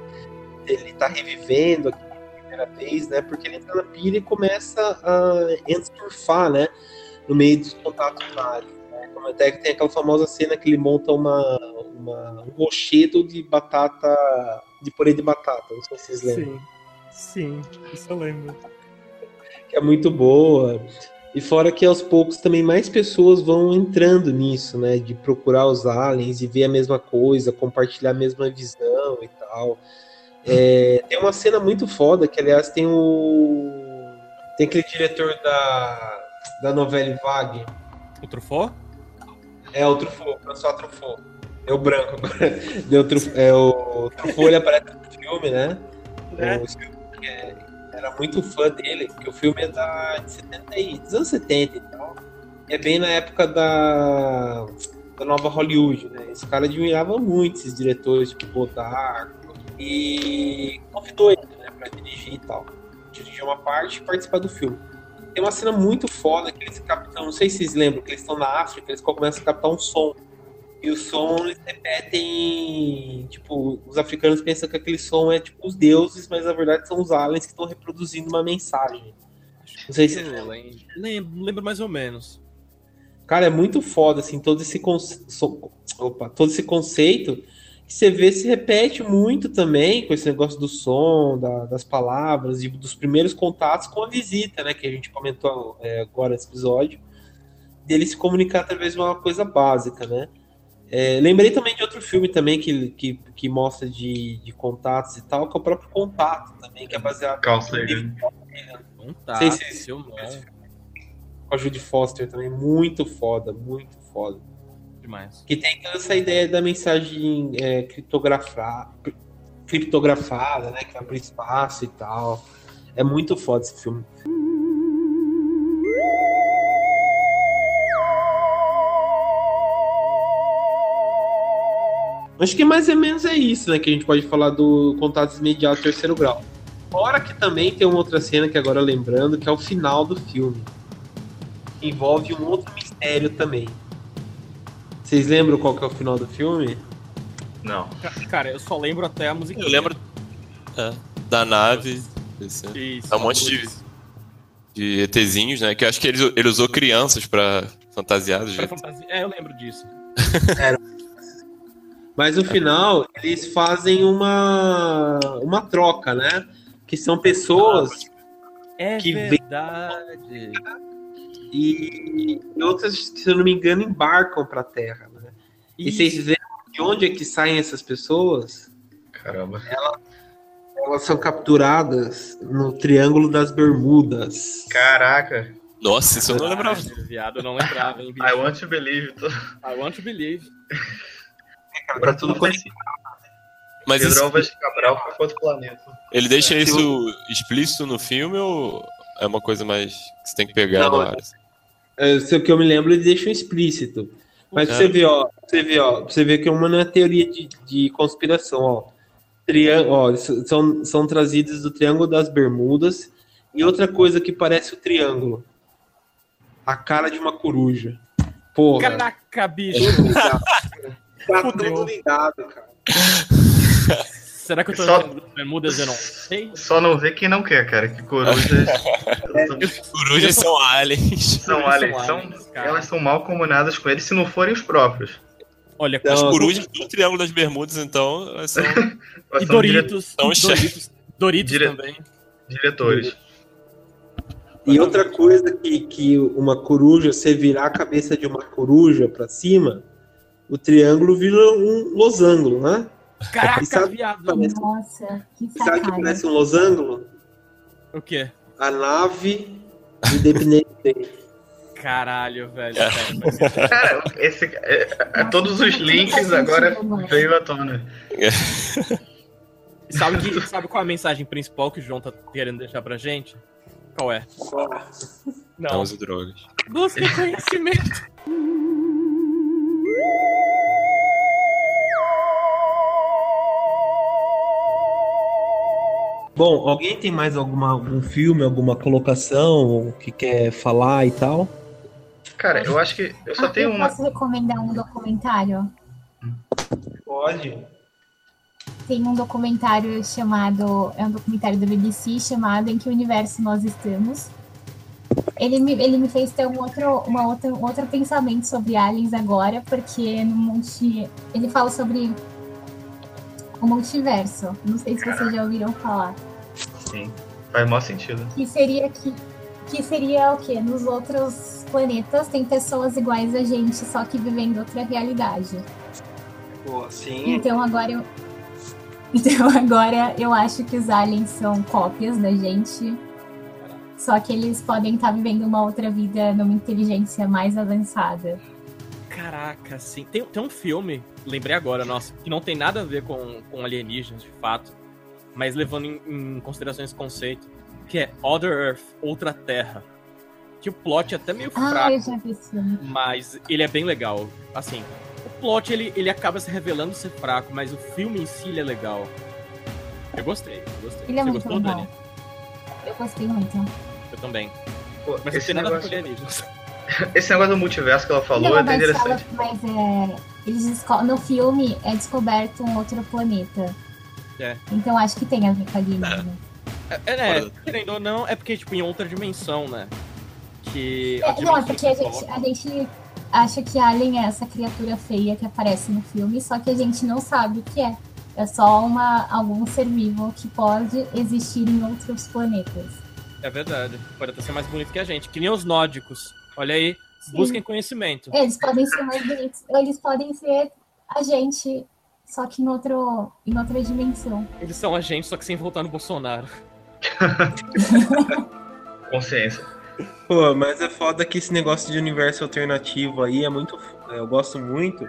tá revivendo aqui pela primeira vez, né? Porque ele entra na pilha e começa a surfar, né? No meio dos contatos mágicos. Como até que tem aquela famosa cena que ele monta um rochedo de batata, de purê de batata, não sei se vocês lembram. Sim, isso eu lembro. Que é muito boa. E fora que aos poucos também mais pessoas vão entrando nisso, né? De procurar os aliens e ver a mesma coisa, compartilhar a mesma visão e tal. Tem uma cena muito foda, que aliás tem aquele diretor da novela Vague. O Truffaut? O Truffaut, o François Truffaut. Deu branco agora. O Truffaut, ele aparece no filme, né? Era muito fã dele, porque o filme é dos anos 70 e tal. É bem na época da nova Hollywood, né? Esse cara admirava muito esses diretores, tipo Godard, e convidou ele, né, pra dirigir e tal. Dirigir uma parte e participar do filme. Tem uma cena muito foda que eles captam, não sei se vocês lembram, que eles estão na África, eles começam a captar um som. E o som, eles repetem, tipo, os africanos pensam que aquele som é tipo os deuses, mas na verdade são os aliens que estão reproduzindo uma mensagem. Não sei se vocês lembram. Lembro mais ou menos. Cara, é muito foda, assim, todo esse conceito que você vê se repete muito também com esse negócio do som, das palavras, dos primeiros contatos com a visita, né, que a gente comentou agora nesse episódio, dele se comunicar através de uma coisa básica, né. Lembrei também de outro filme também que mostra de contatos e tal, que é o próprio Contato também, que é baseado Carl Sagan. Contato, seu nome. Com a Judy Foster também, muito foda demais. Que tem essa ideia da mensagem criptografada, né, que vai pro espaço e tal. É muito foda esse filme. Acho que mais ou menos é isso, né, que a gente pode falar do Contatos Imediatos de Terceiro Grau. Fora que também tem uma outra cena que agora lembrando, que é o final do filme. Que envolve um outro mistério também. Vocês lembram qual que é o final do filme? Não. Cara, eu só lembro até a musiquinha. Eu lembro da nave. Isso, é um monte de ETzinhos, né, que eu acho que ele usou crianças pra fantasiados. Eu lembro disso. Era. Mas no final, eles fazem uma troca, né? Que são pessoas que vêm e outras, se eu não me engano, embarcam para a Terra, né? E vocês veem de onde é que saem essas pessoas? Caramba. Elas são capturadas no Triângulo das Bermudas. Caraca. Nossa, isso eu não lembrava. Viado, eu não lembrava, hein, bicho? I want to believe. Pra tudo conhecido. Mas isso... Ele deixa isso explícito no filme ou é uma coisa mais que você tem que pegar na hora? Se o que eu me lembro, ele deixa explícito. Mas pra você vê que é uma teoria de conspiração, ó. São trazidos do Triângulo das Bermudas. E outra coisa que parece o triângulo: a cara de uma coruja. Porra. Caraca, bicho. Tá tudo ligado, cara. Será que eu tô falando das Bermudas? Eu não sei. Só não vê quem não quer, cara. Que corujas. Corujas são aliens. Elas são mal comunadas com eles se não forem os próprios. Olha, então, as corujas do Triângulo das Bermudas, então. Elas são... e Doritos também. Diretores. E outra coisa que uma coruja, você virar a cabeça de uma coruja pra cima. O triângulo vira um losango, né? Caraca, viado! Nossa, que sabe o que parece um losango? O quê? A nave independente. Caralho, velho. Cara, todos os links agora veio à tona. Sabe qual é a mensagem principal que o João tá querendo deixar pra gente? Qual é? Não use drogas. Busque conhecimento. Bom, alguém tem mais algum filme, alguma colocação que quer falar e tal? Cara, eu acho que eu só tenho uma. Posso recomendar um documentário? Pode. Tem um documentário chamado... É um documentário da BBC chamado Em Que Universo Nós Estamos. Ele me fez ter um outro pensamento sobre aliens agora, porque ele fala sobre o multiverso. Não sei se vocês já ouviram falar. Sim, faz o maior sentido. Que seria o quê? Nos outros planetas tem pessoas iguais a gente, só que vivendo outra realidade. Pô, sim. Então agora eu acho que os aliens são cópias da gente, só que eles podem estar vivendo uma outra vida numa inteligência mais avançada. Caraca, sim. Tem um filme, lembrei agora, nossa, que não tem nada a ver com alienígenas, de fato, mas levando em consideração esse conceito, que é Other Earth, Outra Terra. Que o plot é até meio fraco, eu já vi esse filme. Mas ele é bem legal, assim... O plot, ele acaba se revelando ser fraco, mas o filme em si, ele é legal. Eu gostei. Ele é muito gostou, legal. Dani? Eu gostei muito. Eu também. Pô, mas esse negócio... Esse negócio do multiverso que ela falou é bem interessante. No filme é descoberto um outro planeta. É. Então acho que tem a ver com a Guilherme. Né? Querendo ou não, é porque tipo, em outra dimensão, né? Porque a gente acha que Alien é essa criatura feia que aparece no filme, só que a gente não sabe o que é. É só algum ser vivo que pode existir em outros planetas. É verdade. Pode até ser mais bonito que a gente. Que nem os nórdicos. Olha aí, sim. Busquem conhecimento. Eles podem ser mais bonitos. Eles podem ser a gente, só que em outra dimensão. Eles são a gente, só que sem voltar no Bolsonaro. Consciência. Pô, mas é foda que esse negócio de universo alternativo aí é muito... Eu gosto muito,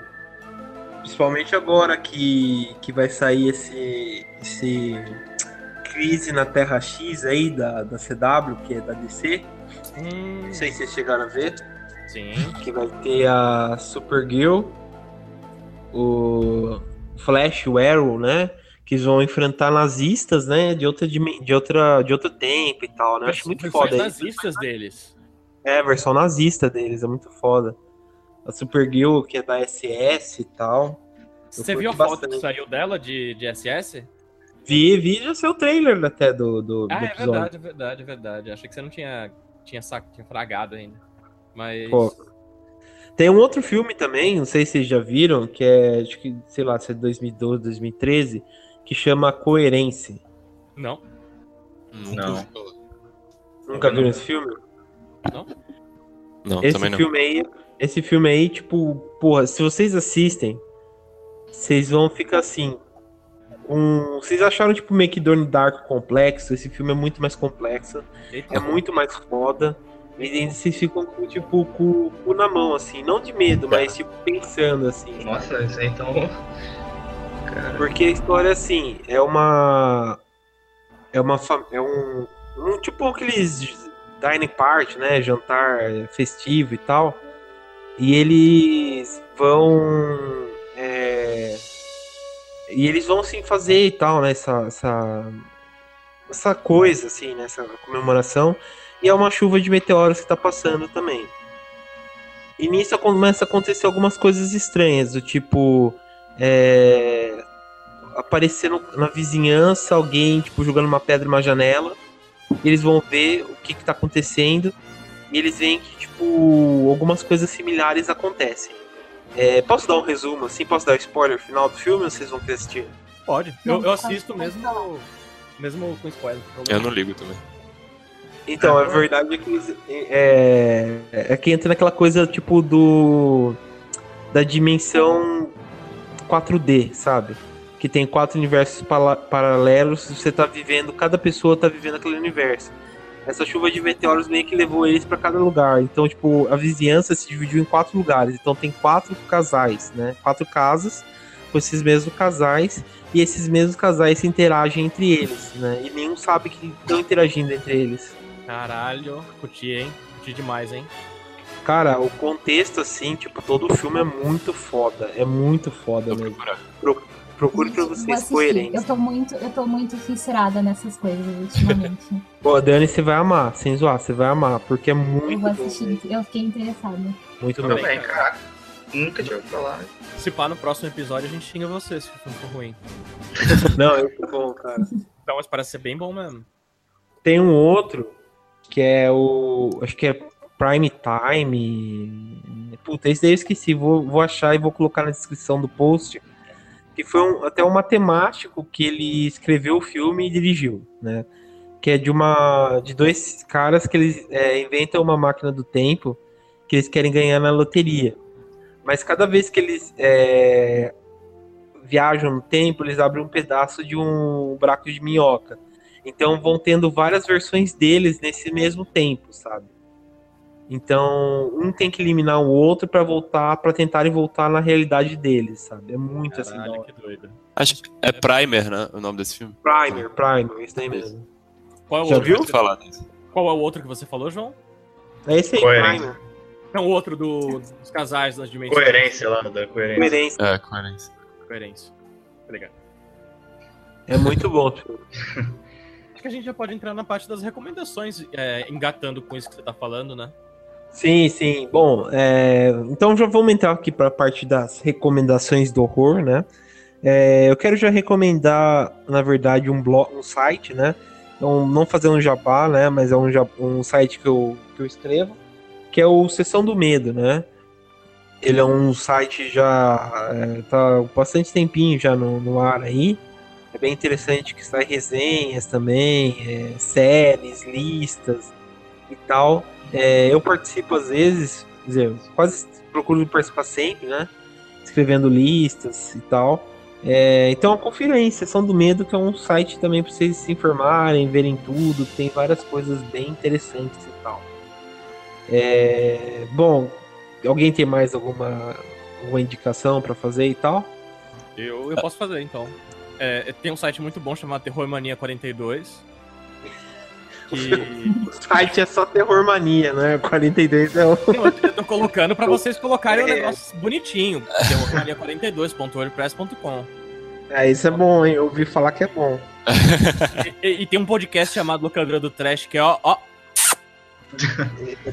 principalmente agora que vai sair esse Crise na Terra X aí da CW, que é da DC. Não sei se vocês chegaram a ver. Sim. Que vai ter a Supergirl, o Flash, o Arrow, né? Que vão enfrentar nazistas, né? De outro tempo e tal, né? Eu acho muito foda isso. Nazistas deles. É, versão nazista deles, é muito foda. A Supergirl, que é da SS e tal. Você viu a foto que saiu dela de SS? Vi, já saiu o trailer até do episódio. É verdade. Achei que você não tinha fragado ainda. Mas... Pô. Tem um outro filme também, não sei se vocês já viram, que é, acho que, sei lá, se é 2012, 2013... que chama Coerência. Não. Nunca viu esse filme? Não, também não. Esse filme aí, tipo, porra, se vocês assistem, vocês vão ficar assim, vocês acharam, tipo, meio que Donnie Darko complexo, esse filme é muito mais complexo, é muito mais foda, e vocês ficam com, tipo, com o cu na mão, assim, não de medo, mas, tipo, pensando, assim. Nossa, isso aí então... Porque a história, assim, é um tipo aqueles dining party, né, jantar festivo e tal, e eles vão assim fazer e tal, né, essa coisa, assim, né, essa comemoração, e é uma chuva de meteoros que tá passando também. E nisso começa a acontecer algumas coisas estranhas, do tipo... aparecendo na vizinhança alguém, tipo, jogando uma pedra numa janela, e eles vão ver o que tá acontecendo, e eles veem que, tipo, algumas coisas similares acontecem. Posso dar um resumo, assim? Posso dar o spoiler final do filme, ou vocês vão querer assistir? Pode, eu assisto mesmo com spoiler. Eu não ligo também. Então, a verdade é que que entra naquela coisa, tipo, da dimensão 4D, sabe? Que tem 4 universos paralelos, você tá vivendo, cada pessoa tá vivendo aquele universo. Essa chuva de meteoros meio que levou eles pra cada lugar. Então, tipo, a vizinhança se dividiu em 4 lugares. Então tem 4 casais, né? 4 casas com esses mesmos casais, e esses mesmos casais se interagem entre eles, né? E nenhum sabe que estão interagindo entre eles. Caralho, curti, hein? Curti demais, hein? Cara, o contexto, assim, tipo, todo o filme é muito foda. É muito foda mesmo. procuro pra vocês, Coerência. Eu tô muito fissurada nessas coisas ultimamente. Pô, Dani, você vai amar, sem zoar, você vai amar, porque é muito bom. Eu vou assistir, eu fiquei interessada. Muito bem, caraca. Nunca tinha ouvido falar. Se pá, no próximo episódio a gente xinga você, se for ruim. Não, eu fico bom, cara. Então, mas parece ser bem bom mesmo. Tem um outro, que é o... acho que é Prime Time. Puta, esse daí eu esqueci. Vou achar e vou colocar na descrição do post. Que foi até um matemático que ele escreveu o filme e dirigiu, né? Que é de dois caras que eles inventam uma máquina do tempo que eles querem ganhar na loteria. Mas cada vez que eles viajam no tempo, eles abrem um pedaço de um buraco de minhoca. Então vão tendo várias versões deles nesse mesmo tempo, sabe? Então um tem que eliminar o outro para voltar, para tentarem voltar na realidade deles, sabe? É muito assim. Caralho, que doido. Acho que é Primer, né? O nome desse filme. Primer, isso daí mesmo. Qual é o já outro? Viu? Falar disso. Qual é o outro que você falou, João? É esse aí, Primer. Não, o outro dos casais das dimensões. Coerência lá, da Coerência. Coerência. Legal. É muito bom, tipo. Acho que a gente já pode entrar na parte das recomendações, engatando com isso que você tá falando, né? Sim. Bom, então já vamos entrar aqui pra parte das recomendações do horror, né? Eu quero já recomendar, na verdade, um site, né? Então, não fazer um jabá, né? Mas é um site que eu escrevo, que é o Sessão do Medo, né? Ele é um site já... tá bastante tempinho já no ar aí. É bem interessante que sai resenhas também, séries, listas e tal. Eu participo às vezes, quer dizer, quase procuro participar sempre, né? Escrevendo listas e tal. Então, confira aí, Sessão do Medo, que é um site também para vocês se informarem, verem tudo. Tem várias coisas bem interessantes e tal. Bom, alguém tem mais alguma indicação para fazer e tal? Eu posso fazer, então. Tem um site muito bom chamado Terrormania42. O site é só Terrormania, né? 42 é o... Eu tô colocando pra vocês colocarem um negócio bonitinho. Terrormania42.wordpress.com. Isso é bom, hein? Eu ouvi falar que é bom. E tem um podcast chamado Locadora do Trash, que é ó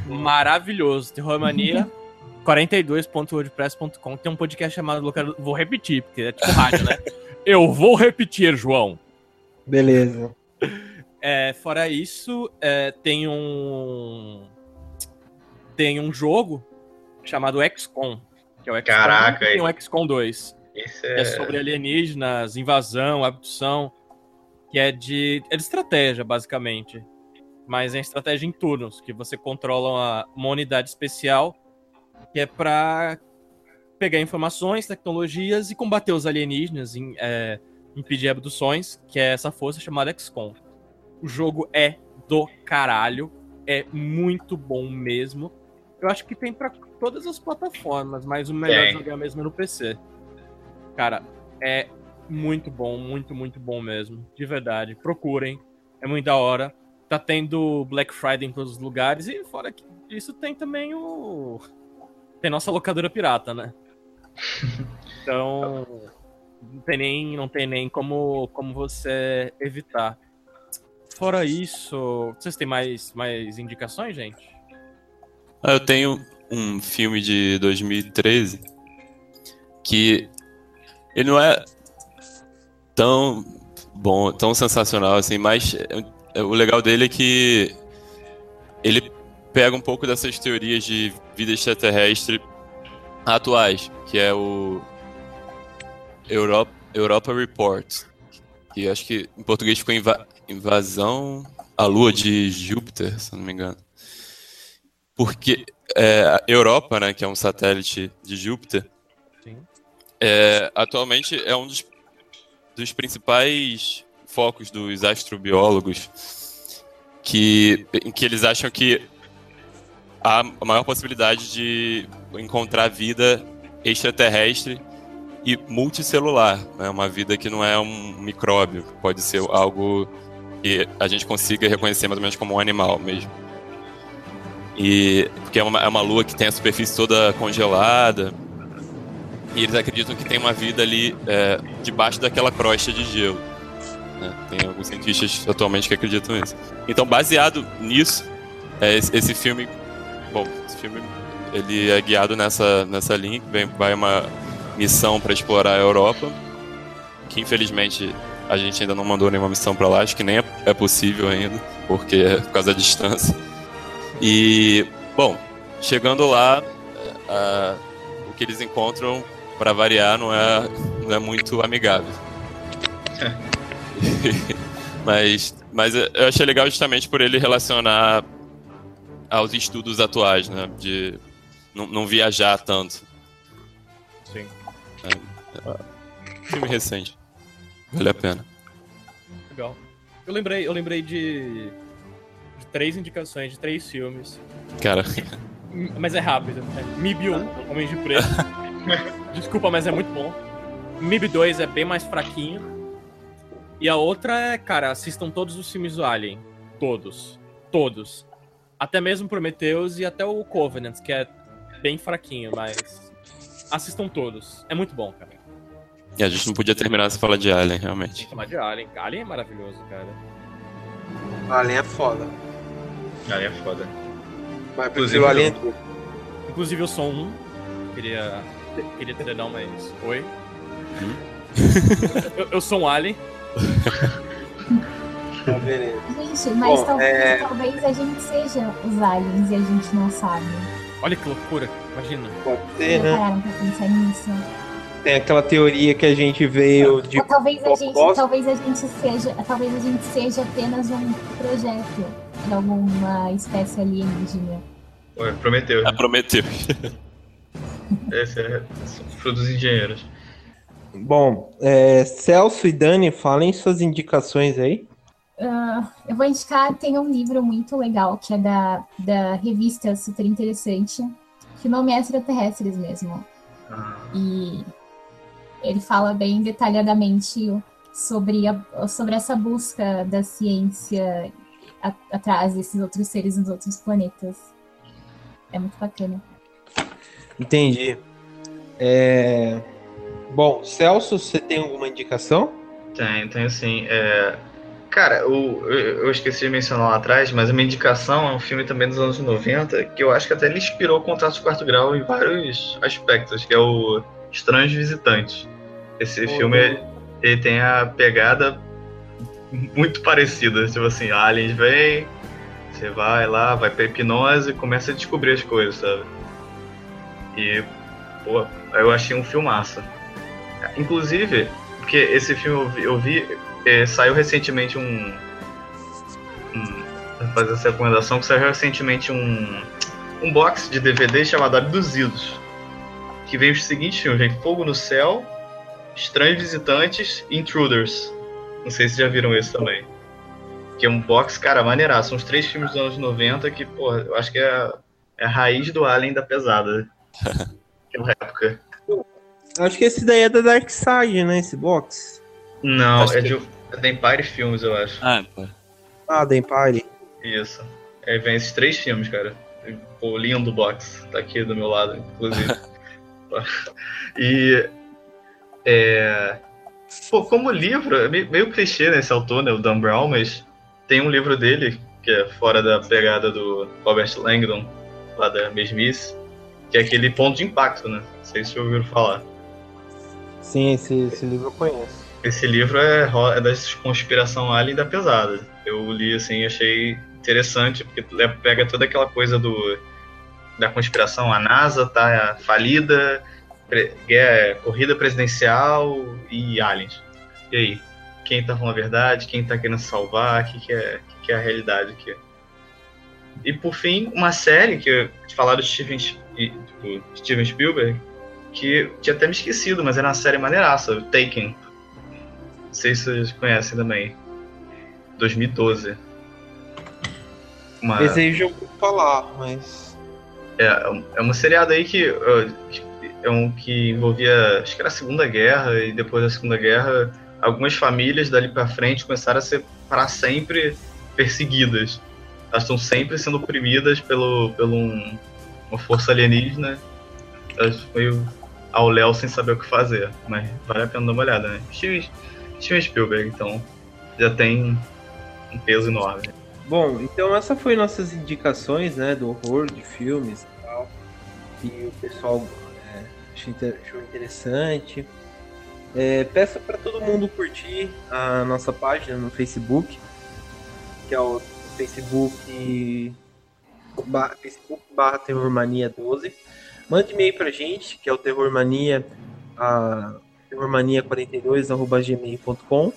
maravilhoso. Terrormania42.wordpress.com. Tem um podcast chamado Locadora... Vou repetir, porque é tipo rádio, né? Eu vou repetir, João. Beleza. Fora isso, tem um jogo chamado XCOM, que é o XCOM. Caraca, e tem o XCOM 2. É sobre alienígenas, invasão, abdução, que é de estratégia, basicamente. Mas é estratégia em turnos, que você controla uma unidade especial, que é pra pegar informações, tecnologias e combater os alienígenas, impedir abduções, que é essa força chamada XCOM. O jogo é do caralho, é muito bom mesmo. Eu acho que tem pra todas as plataformas, mas o melhor jogar mesmo é no PC. Cara, é muito, muito bom mesmo, de verdade. Procurem, é muito da hora. Tá tendo Black Friday em todos os lugares e fora isso tem também o... Tem nossa locadora pirata, né? Então, não tem nem como você evitar. Fora isso, vocês têm mais indicações, gente? Eu tenho um filme de 2013 que ele não é tão bom, tão sensacional assim, mas o legal dele é que ele pega um pouco dessas teorias de vida extraterrestre atuais, que é o Europa Report, que acho que em português ficou Invasão à Lua de Júpiter, se não me engano. Porque a Europa, né, que é um satélite de Júpiter, atualmente é um dos principais focos dos astrobiólogos, em que eles acham que há a maior possibilidade de encontrar vida extraterrestre e multicelular, né? Uma vida que não é um micróbio, pode ser algo que a gente consiga reconhecer mais ou menos como um animal mesmo. E porque é uma lua que tem a superfície toda congelada, E eles acreditam que tem uma vida ali debaixo daquela crosta de gelo, né? Tem alguns cientistas atualmente que acreditam nisso. Então, baseado nisso, esse filme... Bom, esse filme ele é guiado nessa linha, que vai uma missão para explorar a Europa, que infelizmente a gente ainda não mandou nenhuma missão para lá, acho que nem é possível ainda, porque é por causa da distância. E, bom, chegando lá, o que eles encontram, para variar, não é muito amigável. Mas eu achei legal justamente por ele relacionar aos estudos atuais, né? De não viajar tanto. Sim. Filme recente. Vale a pena. Legal. Eu lembrei de três indicações, de três filmes. Cara. Mas é rápido. MIB 1, Homens de Preto. Desculpa, mas é muito bom. MIB 2 é bem mais fraquinho. E a outra é, cara, assistam todos os filmes do Alien. Todos. Todos. Até mesmo Prometheus e até o Covenant, que é bem fraquinho, mas assistam todos. É muito bom, cara. E a gente não podia terminar sem falar de Alien, realmente. Tem que falar de Alien. Alien é maravilhoso, cara. Alien é foda. Alien é foda. Mas inclusive, Alien... Inclusive eu sou um. Queria ter não, mas... Oi? Eu sou um Alien. Gente, mas bom, talvez a gente seja os aliens e a gente não sabe. Olha que loucura, imagina. Pode ser, né? Pararam pra pensar nisso. Tem aquela teoria que a gente veio de... Talvez a gente seja apenas um projeto de alguma espécie alienígena. Prometeu. Né? Prometeu. Esse é dos engenheiros. Bom, Celso e Dani, falem suas indicações aí. Eu vou indicar, tem um livro muito legal, que é da revista super interessante, que o nome é Extraterrestres mesmo. E ele fala bem detalhadamente sobre essa busca da ciência atrás desses outros seres nos outros planetas. É muito bacana. Entendi. Bom, Celso, você tem alguma indicação? Tenho sim. Cara, eu esqueci de mencionar lá atrás, mas a minha indicação é um filme também dos anos 90, que eu acho que até ele inspirou o Contato do Quarto Grau em vários aspectos, que é o Estranhos Visitantes. Esse filme, ele tem a pegada muito parecida, tipo assim, aliens vem, você vai lá, vai pra hipnose e começa a descobrir as coisas, sabe? E, pô, eu achei um filmaço. Inclusive, porque esse filme eu vi saiu recentemente vou fazer essa recomendação, que saiu recentemente um box de DVD chamado Abduzidos, que veio os seguintes filmes, gente: Fogo no Céu, Estranhos Visitantes e Intruders. Não sei se já viram esse também, que é um box, cara, maneiraço. São os três filmes dos anos 90 que, porra, eu acho que é a raiz do Alien da pesada naquela época. Acho que esse daí é da Dark Side, né, esse box? Não, acho é da Empire Filmes, eu acho. Ah, da Empire. Isso. Aí vem esses três filmes, cara. Pô, lindo box. Tá aqui do meu lado, inclusive. E... Pô, como livro, é meio clichê nesse autor, né, o Dan Brown, mas tem um livro dele, que é fora da pegada do Robert Langdon, lá da Mesmice, que é aquele Ponto de Impacto, né? Não sei se vocês ouviram falar. Sim, esse livro eu conheço. Esse livro é da conspiração alien da pesada. Eu li assim, achei interessante, porque pega toda aquela coisa da conspiração. A NASA tá falida, corrida presidencial e aliens. E aí? Quem tá falando a verdade? Quem tá querendo salvar? O que é a realidade aqui? E por fim, uma série que falaram do Steven Spielberg, que tinha até me esquecido, mas era uma série maneiraça, Taken. Não sei se vocês conhecem também. 2012. Esse aí já ouvi falar, mas... É uma seriada aí que envolvia... Acho que era a Segunda Guerra, e depois da Segunda Guerra, algumas famílias dali pra frente começaram a ser para sempre perseguidas. Elas estão sempre sendo oprimidas pelo uma força alienígena. Elas meio ao Léo sem saber o que fazer. Mas vale a pena dar uma olhada, né? Steven Spielberg, então, já tem um peso enorme. Bom, então essa foi nossas indicações, né, do horror, de filmes e tal, que o pessoal achou interessante. Peço para todo mundo curtir a nossa página no Facebook, que é o Facebook/Terrormania12. Mande e-mail pra gente, que é o Terrormania42@gmail.com.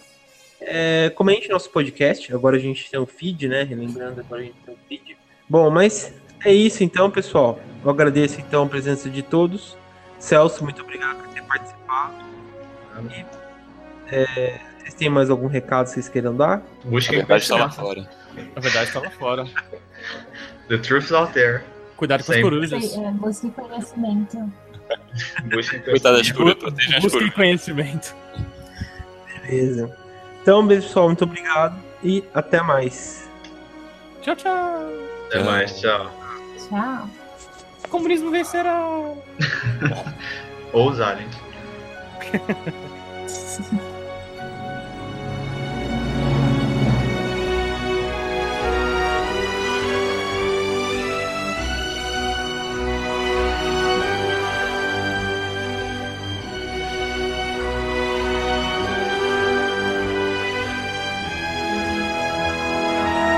Comente nosso podcast. Agora a gente tem um feed, né? Relembrando, agora a gente tem um feed. Bom, mas é isso então, pessoal. Eu agradeço então a presença de todos. Celso, muito obrigado por ter participado. Vocês têm mais algum recado que vocês queiram dar? Busquem. A verdade está lá fora. The truth is out there. Cuidado com as corujas. Busquem conhecimento. Cuidado das corujas, proteja as corujas. Busquem conhecimento. Beleza. Então, pessoal, muito obrigado e até mais. Tchau, tchau. Até mais, tchau. Tchau. O comunismo vencerá. Ou os aliens.